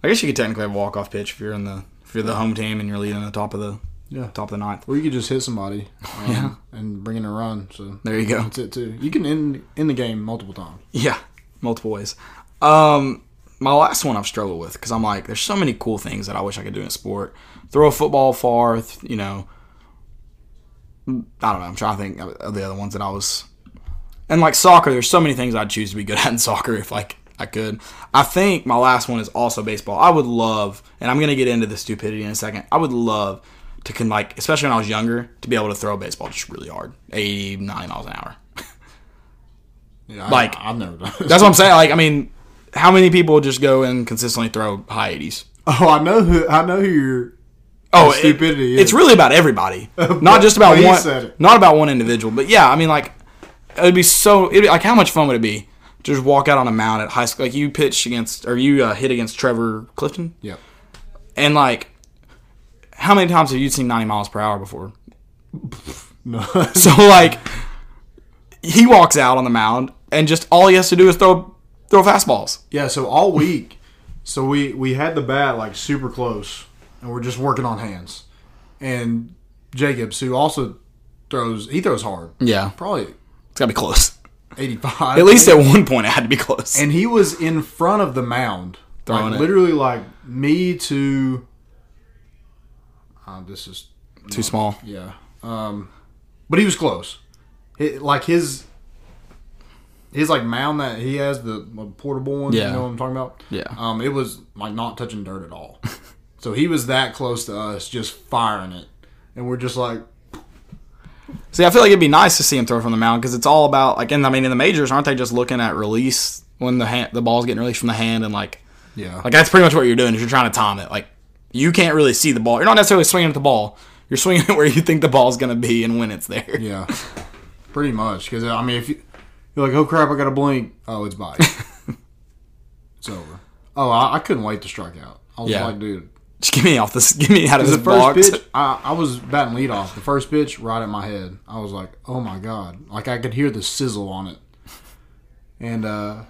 I guess you could technically have a walk off pitch if you're in the if you're the home team and you're leading the top of the yeah top of the ninth. Or you could just hit somebody um, yeah. and bring in a run. So there you go. That's it too. You can end end the game multiple times. Yeah, multiple ways. Um, my last one I've struggled with because I'm like, there's so many cool things that I wish I could do in sport. Throw a football far. Th- you know. I don't know. I'm trying to think of the other ones that I was... And, like, soccer, there's so many things I'd choose to be good at in soccer if, like, I could. I think my last one is also baseball. I would love, and I'm going to get into the stupidity in a second, I would love to, can like, especially when I was younger, to be able to throw baseball just really hard, eighty, ninety miles an hour. Yeah, I, like, I've never done this. That's what I'm saying. Like, I mean, how many people just go and consistently throw high eighties? Oh, I know who, I know who you're... Oh, stupidity it, it's really about everybody, not just about one. Not about one individual, but yeah, I mean, like it'd be so. It'd be, like, how much fun would it be to just walk out on a mound at high school? Like you pitched against, or you uh, hit against Trevor Clifton. Yep. And, like, how many times have you seen ninety miles per hour before? No. So, like, he walks out on the mound, and just all he has to do is throw throw fastballs. Yeah, so all week, so we, we had the bat, like, super close, and we're just working on hands. And Jacobs, who also throws, he throws hard. Yeah. Probably. It's got to be close. eighty-five. At least at one point it had to be close. And he was in front of the mound. Throwing like, it. Literally, like, me to... Uh, this is... Too no, small. Yeah. Um, but he was close. It, like, his... His, like, mound that he has, the portable one, yeah. You know what I'm talking about? Yeah. Um, it was, like, not touching dirt at all. So, he was that close to us, just firing it. And we're just like... See, I feel like it'd be nice to see him throw from the mound because it's all about, like, and I mean, in the majors, aren't they just looking at release when the hand, the ball's getting released from the hand and, like, yeah, like that's pretty much what you're doing is you're trying to time it. Like, you can't really see the ball. You're not necessarily swinging at the ball. You're swinging it where you think the ball's going to be and when it's there. Yeah, pretty much. Because, I mean, if you, you're like, oh, crap, I got to blink. Oh, it's by. It's over. Oh, I, I couldn't wait to strike out. I was yeah. like, dude. Just get me off this. Get me out of this the first box. Pitch, I, I was batting leadoff. The first pitch, right at my head. I was like, "Oh my god!" Like I could hear the sizzle on it. And uh,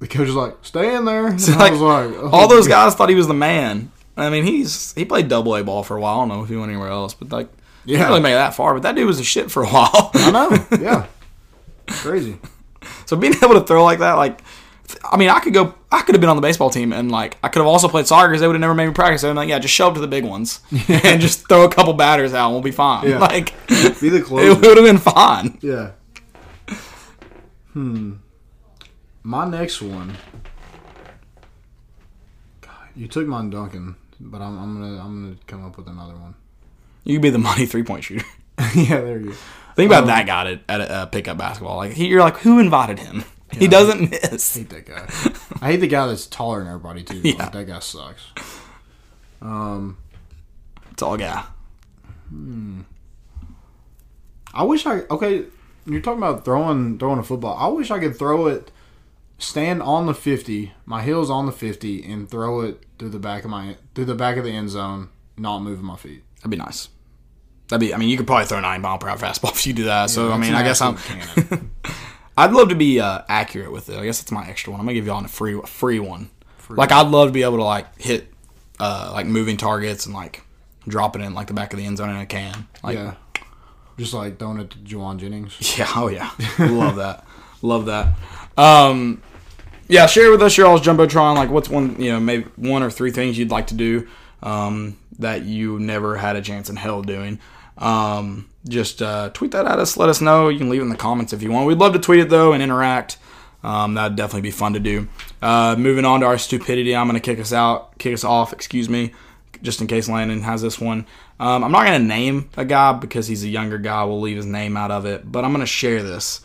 the coach was like, "Stay in there." And so I like, was like, oh, "All those god. guys thought he was the man." I mean, he's he played double A ball for a while. I don't know if he went anywhere else, but like, yeah. He didn't really make it that far. But that dude was a shit for a while. I know. Yeah, crazy. So being able to throw like that, like. I mean, I could go. I could have been on the baseball team, and like I could have also played soccer because they would have never made me practice. I'm like, yeah, just show up to the big ones and just throw a couple batters out, and we'll be fine. Yeah. Like, be the closer. It would have been fine. Yeah. Hmm. My next one. God, you took mine, Duncan, but I'm, I'm gonna I'm gonna come up with another one. You could be the money three point shooter. Yeah, there you go. Think about um, that guy at at uh, pickup basketball. Like, he, you're like, who invited him? Yeah, he doesn't I hate, miss. I hate that guy. I hate the guy that's taller than everybody, too. Yeah. Like, that guy sucks. Um, Tall guy. Hmm. I wish I... Okay, you're talking about throwing throwing a football. I wish I could throw it, stand on the fifty, my heels on the fifty, and throw it through the back of my through the back of the end zone, not moving my feet. That'd be nice. That'd be... I mean, you could probably throw a nine mile per hour fastball if you do that. Yeah, so, I mean, I guess I'm... I'd love to be uh, accurate with it. I guess that's my extra one. I'm gonna give y'all a free, free one. Free. Like I'd love to be able to like hit, uh, like moving targets and like drop it in like the back of the end zone in a can. Like, yeah. Just like throwing it to Juwan Jennings. Yeah. Oh yeah. Love that. Love that. Um, yeah. Share with us your all's jumbotron. Like, what's one? You know, maybe one or three things you'd like to do um, that you never had a chance in hell doing. Um, just uh, tweet that at us. Let us know. You can leave it in the comments if you want. We'd love to tweet it, though, and interact. Um, that'd definitely be fun to do. Uh, moving on to our stupidity, I'm going to kick us out, kick us off, excuse me, just in case Landon has this one. Um, I'm not going to name a guy because he's a younger guy. We'll leave his name out of it, but I'm going to share this.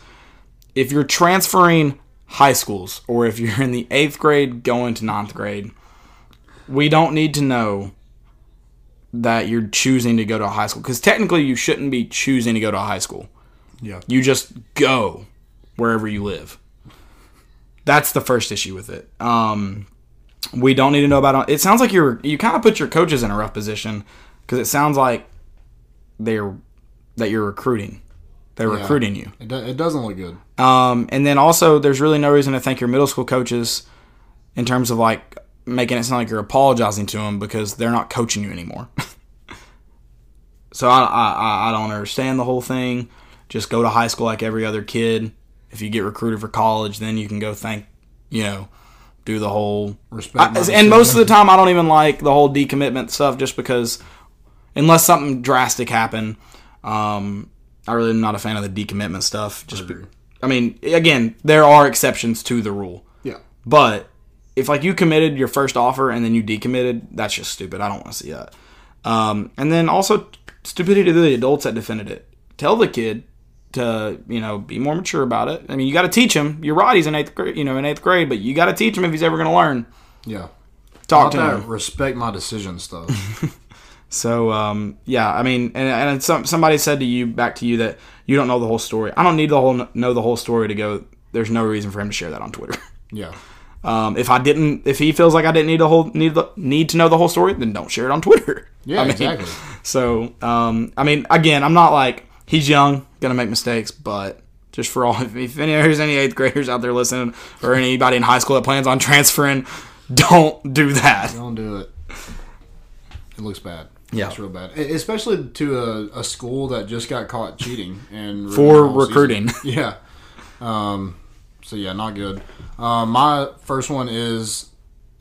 If you're transferring high schools or if you're in the eighth grade going to ninth grade, we don't need to know that you're choosing to go to a high school. Because technically you shouldn't be choosing to go to a high school. Yeah. You just go wherever you live. That's the first issue with it. Um, we don't need to know about it. It sounds like you're you kind of put your coaches in a rough position because it sounds like they're that you're recruiting. They're yeah. recruiting you. It, do, it doesn't look good. Um, and then also there's really no reason to thank your middle school coaches in terms of like making it sound like you're apologizing to them because they're not coaching you anymore. So I, I I don't understand the whole thing. Just go to high school like every other kid. If you get recruited for college, then you can go thank, you know, do the whole... respect. I, and most of the time, I don't even like the whole decommitment stuff just because unless something drastic happened, um, I really am not a fan of the decommitment stuff. Just, be, I mean, again, there are exceptions to the rule. Yeah. But... if, like, you committed your first offer and then you decommitted, that's just stupid. I don't want to see that. Um, and then also, stupidity to the adults that defended it. Tell the kid to, you know, be more mature about it. I mean, you got to teach him. You're right, he's in eighth grade, you know, in eighth grade, but you got to teach him if he's ever going to learn. Yeah. Talk to him. Respect my decision stuff. So, um, yeah, I mean, and, and some, somebody said to you, back to you, that you don't know the whole story. I don't need to know the whole story to go, there's no reason for him to share that on Twitter. Yeah. Um, if I didn't, if he feels like I didn't need a whole need need to know the whole story, then don't share it on Twitter. Yeah, I mean, exactly. So, um, I mean, again, I'm not like he's young, gonna make mistakes, but just for all, if, if any, there's any eighth graders out there listening, or anybody in high school that plans on transferring, don't do that. Don't do it. It looks bad. Yeah, it's real bad, especially to a, a school that just got caught cheating and for recruiting. Season. Yeah. Um. So, yeah, not good. Um, my first one is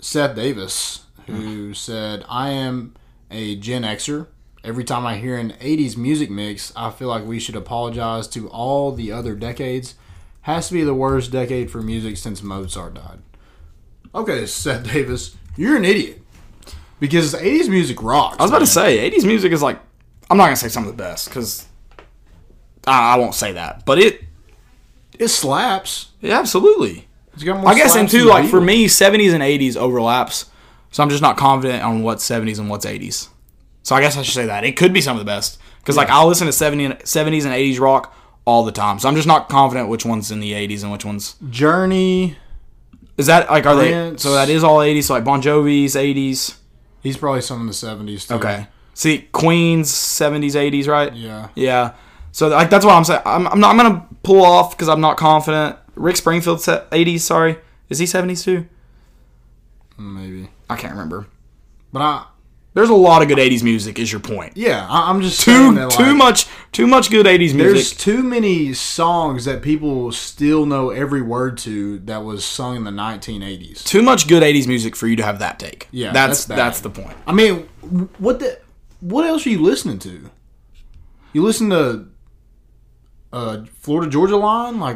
Seth Davis, who said, I am a Gen Xer. Every time I hear an eighties music mix, I feel like we should apologize to all the other decades. Has to be the worst decade for music since Mozart died. Okay, Seth Davis, you're an idiot. Because eighties music rocks. I was about man. to say, eighties music is like, I'm not going to say some of the best, because I, I won't say that. But it... It slaps. Yeah, absolutely. It's got more I guess, and too, like, for me, seventies and eighties overlaps, so I'm just not confident on what's seventies and what's eighties. So I guess I should say that. It could be some of the best, because, yeah. like, I'll listen to seventy, seventies and eighties rock all the time, so I'm just not confident which one's in the eighties and which one's... Journey. Is that, like, are Prince. They... So that is all eighties, so, like, Bon Jovi's eighties. He's probably some in the seventies, too. Okay. See, Queen's seventies, eighties, right? Yeah. Yeah. So, like, that's what I'm saying. I'm, I'm not. I'm gonna pull off because I'm not confident. Rick Springfield's eighties. Sorry, is he seventies too? Maybe I can't remember. But I, there's a lot of good eighties music. Is your point? Yeah, I, I'm just too that, like, too much too much good eighties music. There's too many songs that people still know every word to that was sung in the nineteen eighties. Too much good eighties music for you to have that take. Yeah, that's that's, that's the point. I mean, what the what else are you listening to? You listen to. Uh, Florida Georgia Line, like,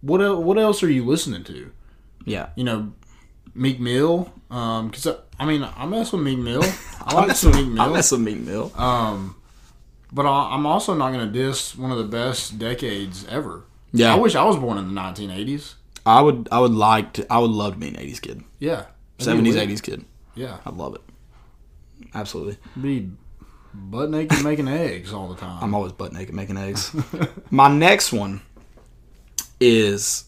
what el- what else are you listening to? Yeah, you know, Meek Mill. Um, cause I, I mean, I mess with Meek Mill. I like some Meek Mill. I mess with Meek Mill. Um, but I, I'm also not gonna diss one of the best decades ever. Yeah, I wish I was born in the nineteen eighties. I would. I would like to. I would love to be an eighties kid. Yeah, seventies, eighties kid. Yeah, I'd love it. Absolutely. Be butt naked making eggs all the time. I'm always butt naked making eggs. My next one is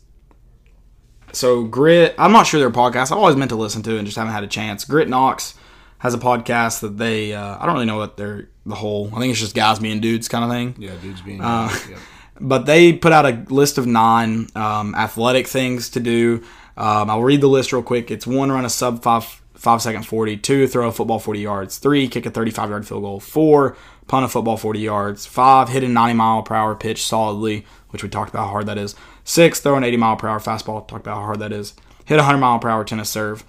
so Grit. I'm not sure their podcast. I've always meant to listen to it and just haven't had a chance. Grit Knox has a podcast that they. Uh, I don't really know what they're the whole. I think it's just guys being dudes kind of thing. Yeah, dudes being. Uh, guys, yeah. But they put out a list of nine um, athletic things to do. Um, I'll read the list real quick. It's one, run a sub five. five-second forty, two, throw a football forty yards, three, kick a thirty-five-yard field goal, four, punt a football forty yards, five, hit a ninety-mile-per-hour pitch solidly, which we talked about how hard that is, six, throw an eighty-mile-per-hour fastball, talked about how hard that is, hit a one hundred-mile-per-hour tennis serve,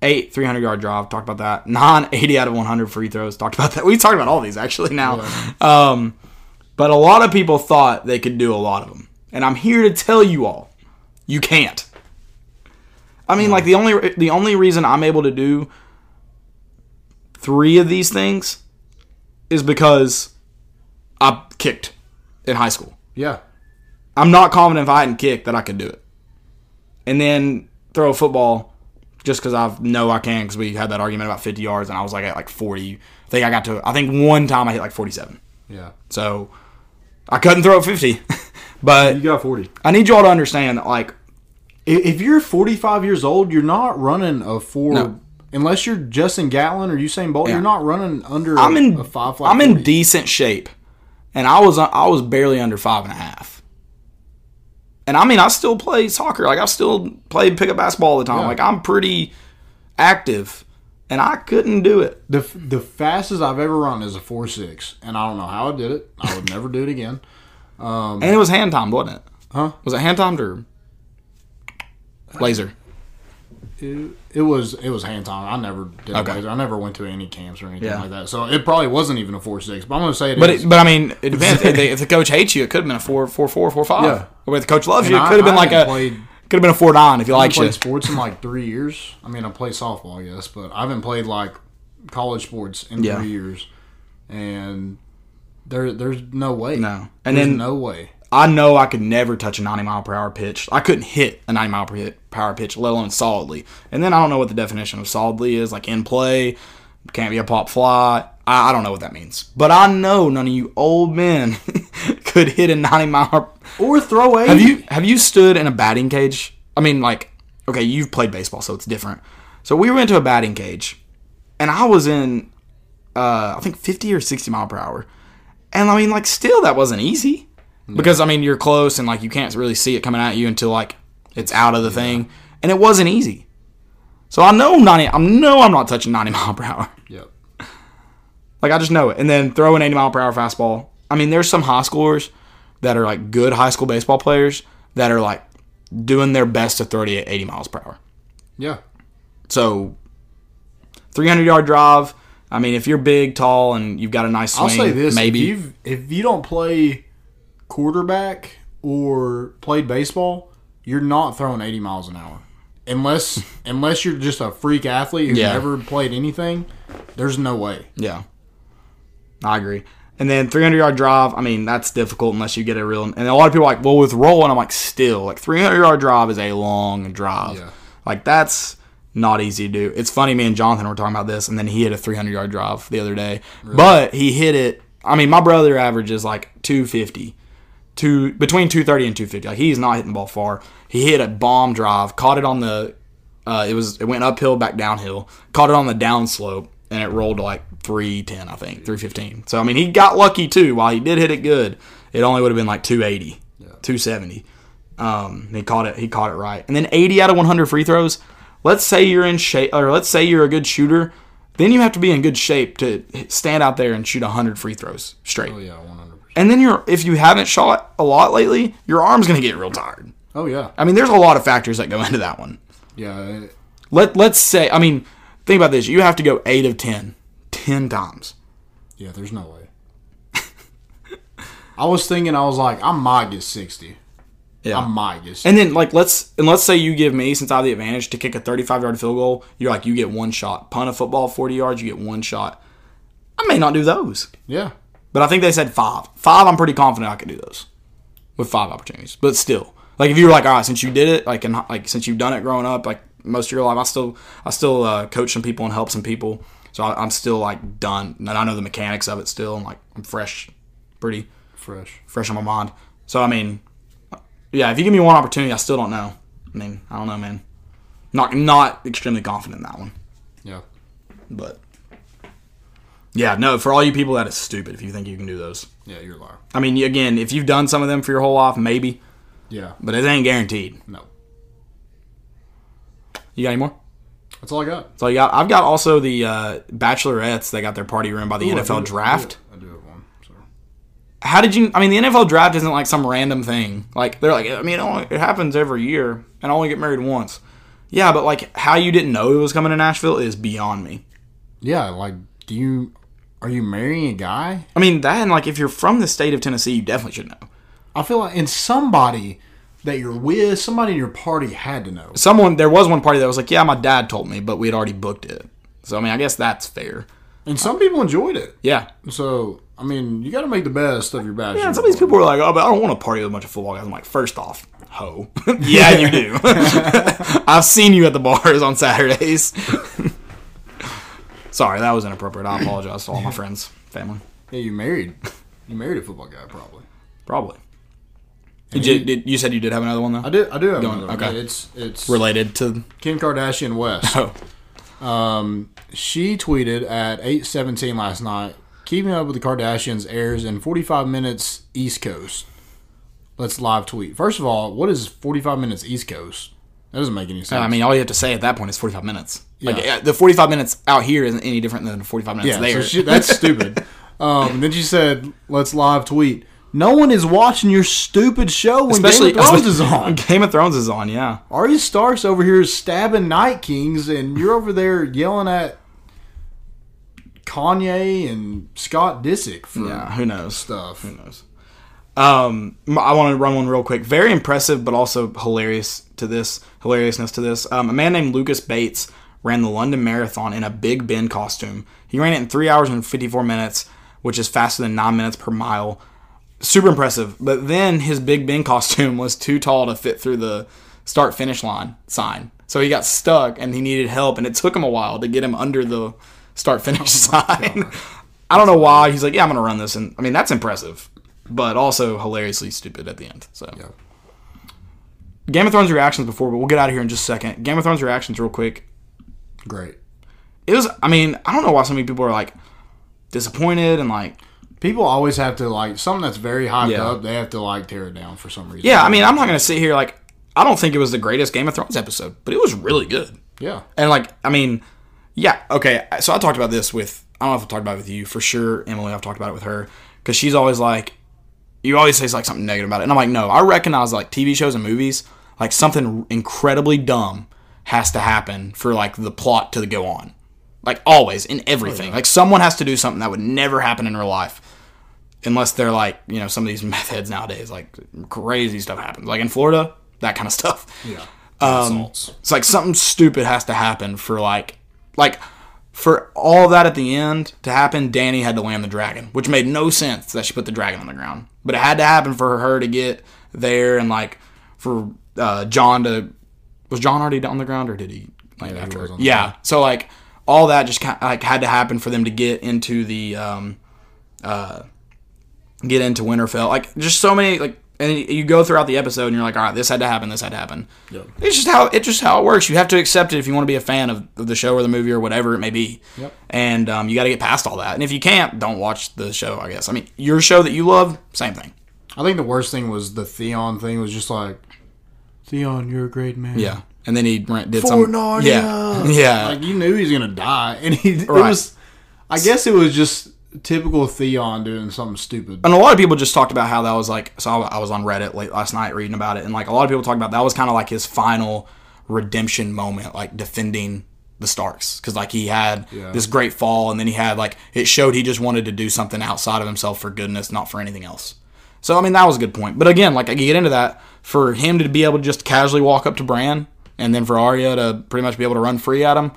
eight, three hundred-yard drive, talked about that, nine, eighty out of one hundred free throws, talked about that. We talked about all these, actually, now. Yeah. Um, but a lot of people thought they could do a lot of them, and I'm here to tell you all, you can't. I mean, like, the only the only reason I'm able to do three of these things is because I kicked in high school. Yeah. I'm not confident if I hadn't kicked that I could do it. And then throw a football just because I know I can because we had that argument about fifty yards and I was, like, at, like, forty. I think I got to – I think one time I hit, like, forty-seven. Yeah. So, I couldn't throw at fifty. But – you got forty. I need you all to understand that, like, if you're forty-five years old, you're not running a four, no. unless you're Justin Gatlin or Usain Bolt. Yeah. You're not running under I'm in, a five. I'm forty. In decent shape, and I was I was barely under five and a half. And I mean, I still play soccer. Like I still play pickup basketball all the time. Yeah. Like I'm pretty active, and I couldn't do it. The the fastest I've ever run is a four six, and I don't know how I did it. I would never do it again. Um, and it was hand timed, wasn't it? Huh? Was it hand timed or? Laser. It, it was it was hand time. I never did okay. laser. I never went to any camps or anything yeah. like that. So it probably wasn't even a four six. But I'm gonna say it. But is. It, but I mean, it depends. if, they, if the coach hates you, it could have been a four four four four five. Yeah. Or if the coach loves and you, it could have been like a could have been a four nine if you like. I played sports in like three years. I mean, I played softball, I guess, but I haven't played like college sports in yeah. three years. And there there's no way. No. And there's then no way. I know I could never touch a ninety-mile-per-hour pitch. I couldn't hit a ninety-mile-per-hour pitch, let alone solidly. And then I don't know what the definition of solidly is, like in play, can't be a pop fly. I, I don't know what that means. But I know none of you old men could hit a ninety-mile... Or throw eighty. Have you have you stood in a batting cage? I mean, like, okay, you've played baseball, so it's different. So we went to a batting cage, and I was in, uh, I think, fifty or sixty mile per hour. And, I mean, like, still that wasn't easy. No. Because, I mean, you're close, and, like, you can't really see it coming at you until, like, it's out of the yeah. thing. And it wasn't easy. So I know ninety. I know I'm not touching ninety mile per hour. Yep. Like, I just know it. And then throw an eighty mile per hour fastball. I mean, there's some high schoolers that are, like, good high school baseball players that are, like, doing their best to throw it at eighty miles per hour. Yeah. So, three hundred yard drive. I mean, if you're big, tall, and you've got a nice swing, I'll say this, maybe. If, you've, if you don't play quarterback or played baseball, you're not throwing eighty miles an hour. Unless unless you're just a freak athlete who's yeah. never played anything, there's no way. Yeah. I agree. And then three hundred yard drive, I mean, that's difficult unless you get a real – and a lot of people are like, well, with rolling, I'm like, still. Like, three hundred yard drive is a long drive. Yeah. Like, that's – not easy to do. It's funny, me and Jonathan were talking about this, and then he hit a three hundred yard drive the other day. Really? But he hit it. I mean, my brother averages like two fifty, two, between two thirty and two fifty. Like, he's not hitting the ball far. He hit a bomb drive, caught it on the, uh, it was it went uphill, back downhill, caught it on the downslope, and it rolled to like three ten, I think, three fifteen. So, I mean, he got lucky too. While he did hit it good, it only would have been like two eighty, yeah. two seventy. Um, he caught it, he caught it right. And then eighty out of one hundred free throws. Let's say you're in shape, or let's say you're a good shooter. Then you have to be in good shape to stand out there and shoot one hundred free throws straight. Oh yeah, one hundred percent. And then you're, if you haven't shot a lot lately, your arm's gonna get real tired. Oh yeah. I mean, there's a lot of factors that go into that one. Yeah. It, Let Let's say, I mean, think about this. You have to go eight of ten, ten times. Yeah, there's no way. I was thinking, I was like, I might get sixty. Yeah. I might just. And then, like, let's and let's say you give me, since I have the advantage, to kick a thirty-five yard field goal. You're like, you get one shot. Punt a football forty yards, you get one shot. I may not do those. Yeah. But I think they said five. Five, I'm pretty confident I could do those with five opportunities. But still, like, if you were like, all right, since you did it, like, and like since you've done it growing up, like most of your life, I still I still uh, coach some people and help some people, so I, I'm still like done, and I know the mechanics of it still. I'm like, I'm fresh, pretty fresh, fresh on my mind. So I mean. Yeah, if you give me one opportunity, I still don't know. I mean, I don't know, man. Not not extremely confident in that one. Yeah. But, yeah, no, for all you people, that is stupid if you think you can do those. Yeah, you're a liar. I mean, again, if you've done some of them for your whole life, maybe. Yeah. But it ain't guaranteed. No. You got any more? That's all I got. That's all you got. I've got also the uh, Bachelorettes that got their party ruined by the Ooh, N F L I draft. I do have one, sorry. How did you – I mean, the N F L draft isn't like some random thing. Like, they're like, I mean, it, only, it happens every year, and I only get married once. Yeah, but, like, how you didn't know it was coming to Nashville is beyond me. Yeah, like, do you – are you marrying a guy? I mean, that and, like, if you're from the state of Tennessee, you definitely should know. I feel like – and somebody that you're with, somebody in your party had to know. Someone – there was one party that was like, yeah, my dad told me, but we had already booked it. So, I mean, I guess that's fair. And some people enjoyed it. Yeah. So, I mean, you got to make the best of your bachelor. Yeah, some of these people are like, oh, but I don't want to party with a bunch of football guys. I'm like, first off, ho. Yeah, you do. I've seen you at the bars on Saturdays. Sorry, that was inappropriate. I apologize to all my friends, family. Yeah, you married. You married a football guy, probably. Probably. Did you, did, you said you did have another one, though? I did, I do have Going, another one. Okay. It's, it's related to Kim Kardashian West. Oh. Um, she tweeted at eight seventeen last night, "Keeping Up with the Kardashians airs in forty-five minutes East Coast." Let's live tweet. First of all, what is forty-five minutes East Coast? That doesn't make any sense. I mean, all you have to say at that point is forty-five minutes. Yeah. Like, the forty-five minutes out here isn't any different than the forty-five minutes yeah, there. So she, that's stupid. Um, then she said, let's live tweet. No one is watching your stupid show when Especially, Game of Thrones is on. Game of Thrones is on, yeah. Arya Stark's over here stabbing Night Kings, and you're over there yelling at Kanye and Scott Disick for yeah, who knows stuff. Who knows? Um, I want to run one real quick. Very impressive, but also hilarious to this hilariousness to this. Um, a man named Lucas Bates ran the London Marathon in a Big Ben costume. He ran it in three hours and fifty-four minutes, which is faster than nine minutes per mile. Super impressive. But then his Big Ben costume was too tall to fit through the start-finish line sign. So he got stuck, and he needed help, and it took him a while to get him under the start-finish oh sign. God. I don't know why. He's like, yeah, I'm going to run this. And I mean, that's impressive, but also hilariously stupid at the end. So, yeah. Game of Thrones reactions before, but we'll get out of here in just a second. Game of Thrones reactions real quick. Great. It was, I mean, I don't know why so many people are, like, disappointed and, like... People always have to, like, something that's very hyped yeah. up, they have to, like, tear it down for some reason. Yeah, I mean, I'm not going to sit here, like, I don't think it was the greatest Game of Thrones episode, but it was really good. Yeah. And, like, I mean, yeah, okay, so I talked about this with, I don't know if I've talked about it with you, for sure, Emily, I've talked about it with her, because she's always, like, you always say, like, something negative about it, and I'm like, no, I recognize, like, T V shows and movies, like, something incredibly dumb has to happen for, like, the plot to go on. Like, always, in everything. Oh, yeah. Like, someone has to do something that would never happen in real life. Unless they're, like, you know, some of these meth heads nowadays, like, crazy stuff happens. Like, in Florida, that kind of stuff. Yeah. Um, it's like something stupid has to happen for, like, like, for all that at the end to happen, Dany had to land the dragon, which made no sense that she put the dragon on the ground. But it had to happen for her to get there and, like, for uh, John to... Was John already on the ground, or did he land yeah, after he her? Yeah. Ground. So, like... All that just kind of, like, had to happen for them to get into the, um, uh, get into Winterfell. Like, just so many, like, and you go throughout the episode and you're like, all right, this had to happen, this had to happen. Yep. It's just how, it's just how it works. You have to accept it if you want to be a fan of, of the show or the movie or whatever it may be. Yep. And, um, you got to get past all that. And if you can't, don't watch the show, I guess. I mean, your show that you love, same thing. I think the worst thing was the Theon thing. It was just like, Theon, you're a great man. Yeah. And then he did For something. Narnia. Yeah. yeah. Like, you knew he was going to die. And he right. it was, I guess it was just typical Theon doing something stupid. And a lot of people just talked about how that was like, so I was on Reddit late last night reading about it. And like a lot of people talked about that was kind of like his final redemption moment, like defending the Starks. Because like he had yeah. this great fall. And then he had like, it showed he just wanted to do something outside of himself for goodness, not for anything else. So, I mean, that was a good point. But again, like I get into that, for him to be able to just casually walk up to Bran. And then for Arya to pretty much be able to run free at him,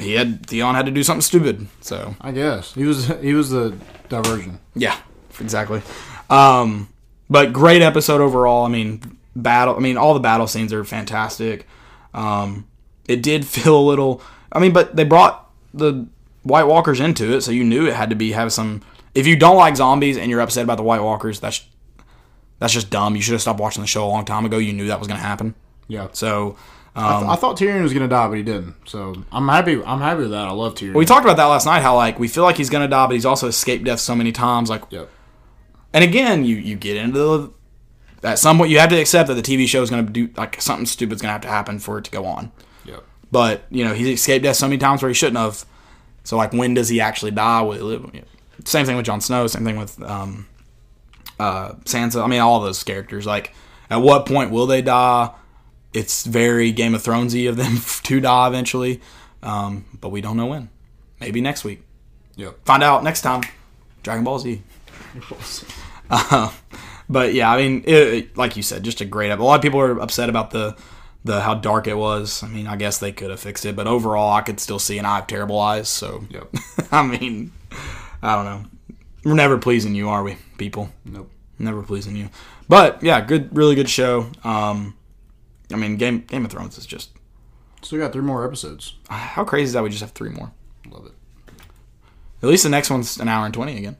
he had Theon had to do something stupid. So I guess he was he was the diversion. Yeah, exactly. Um, but great episode overall. I mean, battle. I mean, all the battle scenes are fantastic. Um, it did feel a little. I mean, but they brought the White Walkers into it, so you knew it had to be have some. If you don't like zombies and you're upset about the White Walkers, that's that's just dumb. You should have stopped watching the show a long time ago. You knew that was going to happen. Yeah. So, um, I, th- I thought Tyrion was gonna die, but he didn't. So I'm happy. I'm happy with that. I love Tyrion. We talked about that last night. How like we feel like he's gonna die, but he's also escaped death so many times. Like, yep. And again, you, you get into the at some point you have to accept that the T V show is gonna do like something stupid's gonna have to happen for it to go on. Yep. But you know he's escaped death so many times where he shouldn't have. So like when does he actually die? Will he live? Yeah. Same thing with Jon Snow. Same thing with um, uh, Sansa. I mean all those characters. Like at what point will they die? It's very Game of Thronesy of them to die eventually, um, but we don't know when. Maybe next week. Yep. Find out next time. Dragon Ball Z. uh, but yeah, I mean, it, it, like you said, just a great episode. A lot of people are upset about the the how dark it was. I mean, I guess they could have fixed it, but overall, I could still see, and I have terrible eyes. So, yep. I mean, I don't know. We're never pleasing you, are we, people? Nope. Never pleasing you. But yeah, good, really good show. Um, I mean, Game Game of Thrones is just... Still got three more episodes. How crazy is that we just have three more? Love it. At least the next one's an hour and twenty again.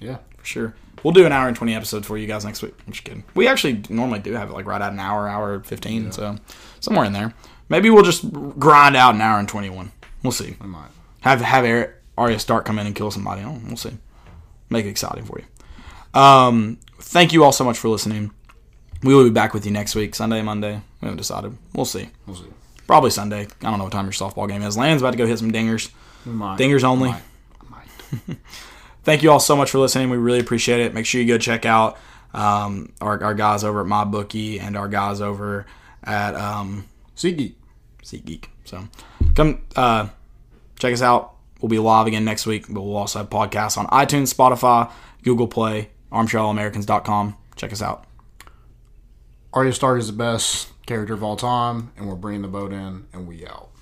Yeah. For sure. We'll do an hour and twenty episodes for you guys next week. I'm just kidding. We actually normally do have it like right at an hour, hour fifteen, yeah. So somewhere in there. Maybe we'll just grind out an hour and twenty-one. We'll see. I might. Have, have Arya Stark come in and kill somebody. Oh, we'll see. Make it exciting for you. Um, thank you all so much for listening. We will be back with you next week, Sunday, Monday. We haven't decided. We'll see. We'll see. Probably Sunday. I don't know what time your softball game is. Land's about to go hit some dingers. We might. Dingers only. We might. We might. Thank you all so much for listening. We really appreciate it. Make sure you go check out um, our, our guys over at MyBookie and our guys over at um, SeatGeek. SeatGeek. So come uh, check us out. We'll be live again next week, but we'll also have podcasts on iTunes, Spotify, Google Play, armchair all americans dot com. Check us out. Arya Stark is the best character of all time, and we're bringing the boat in, and we out.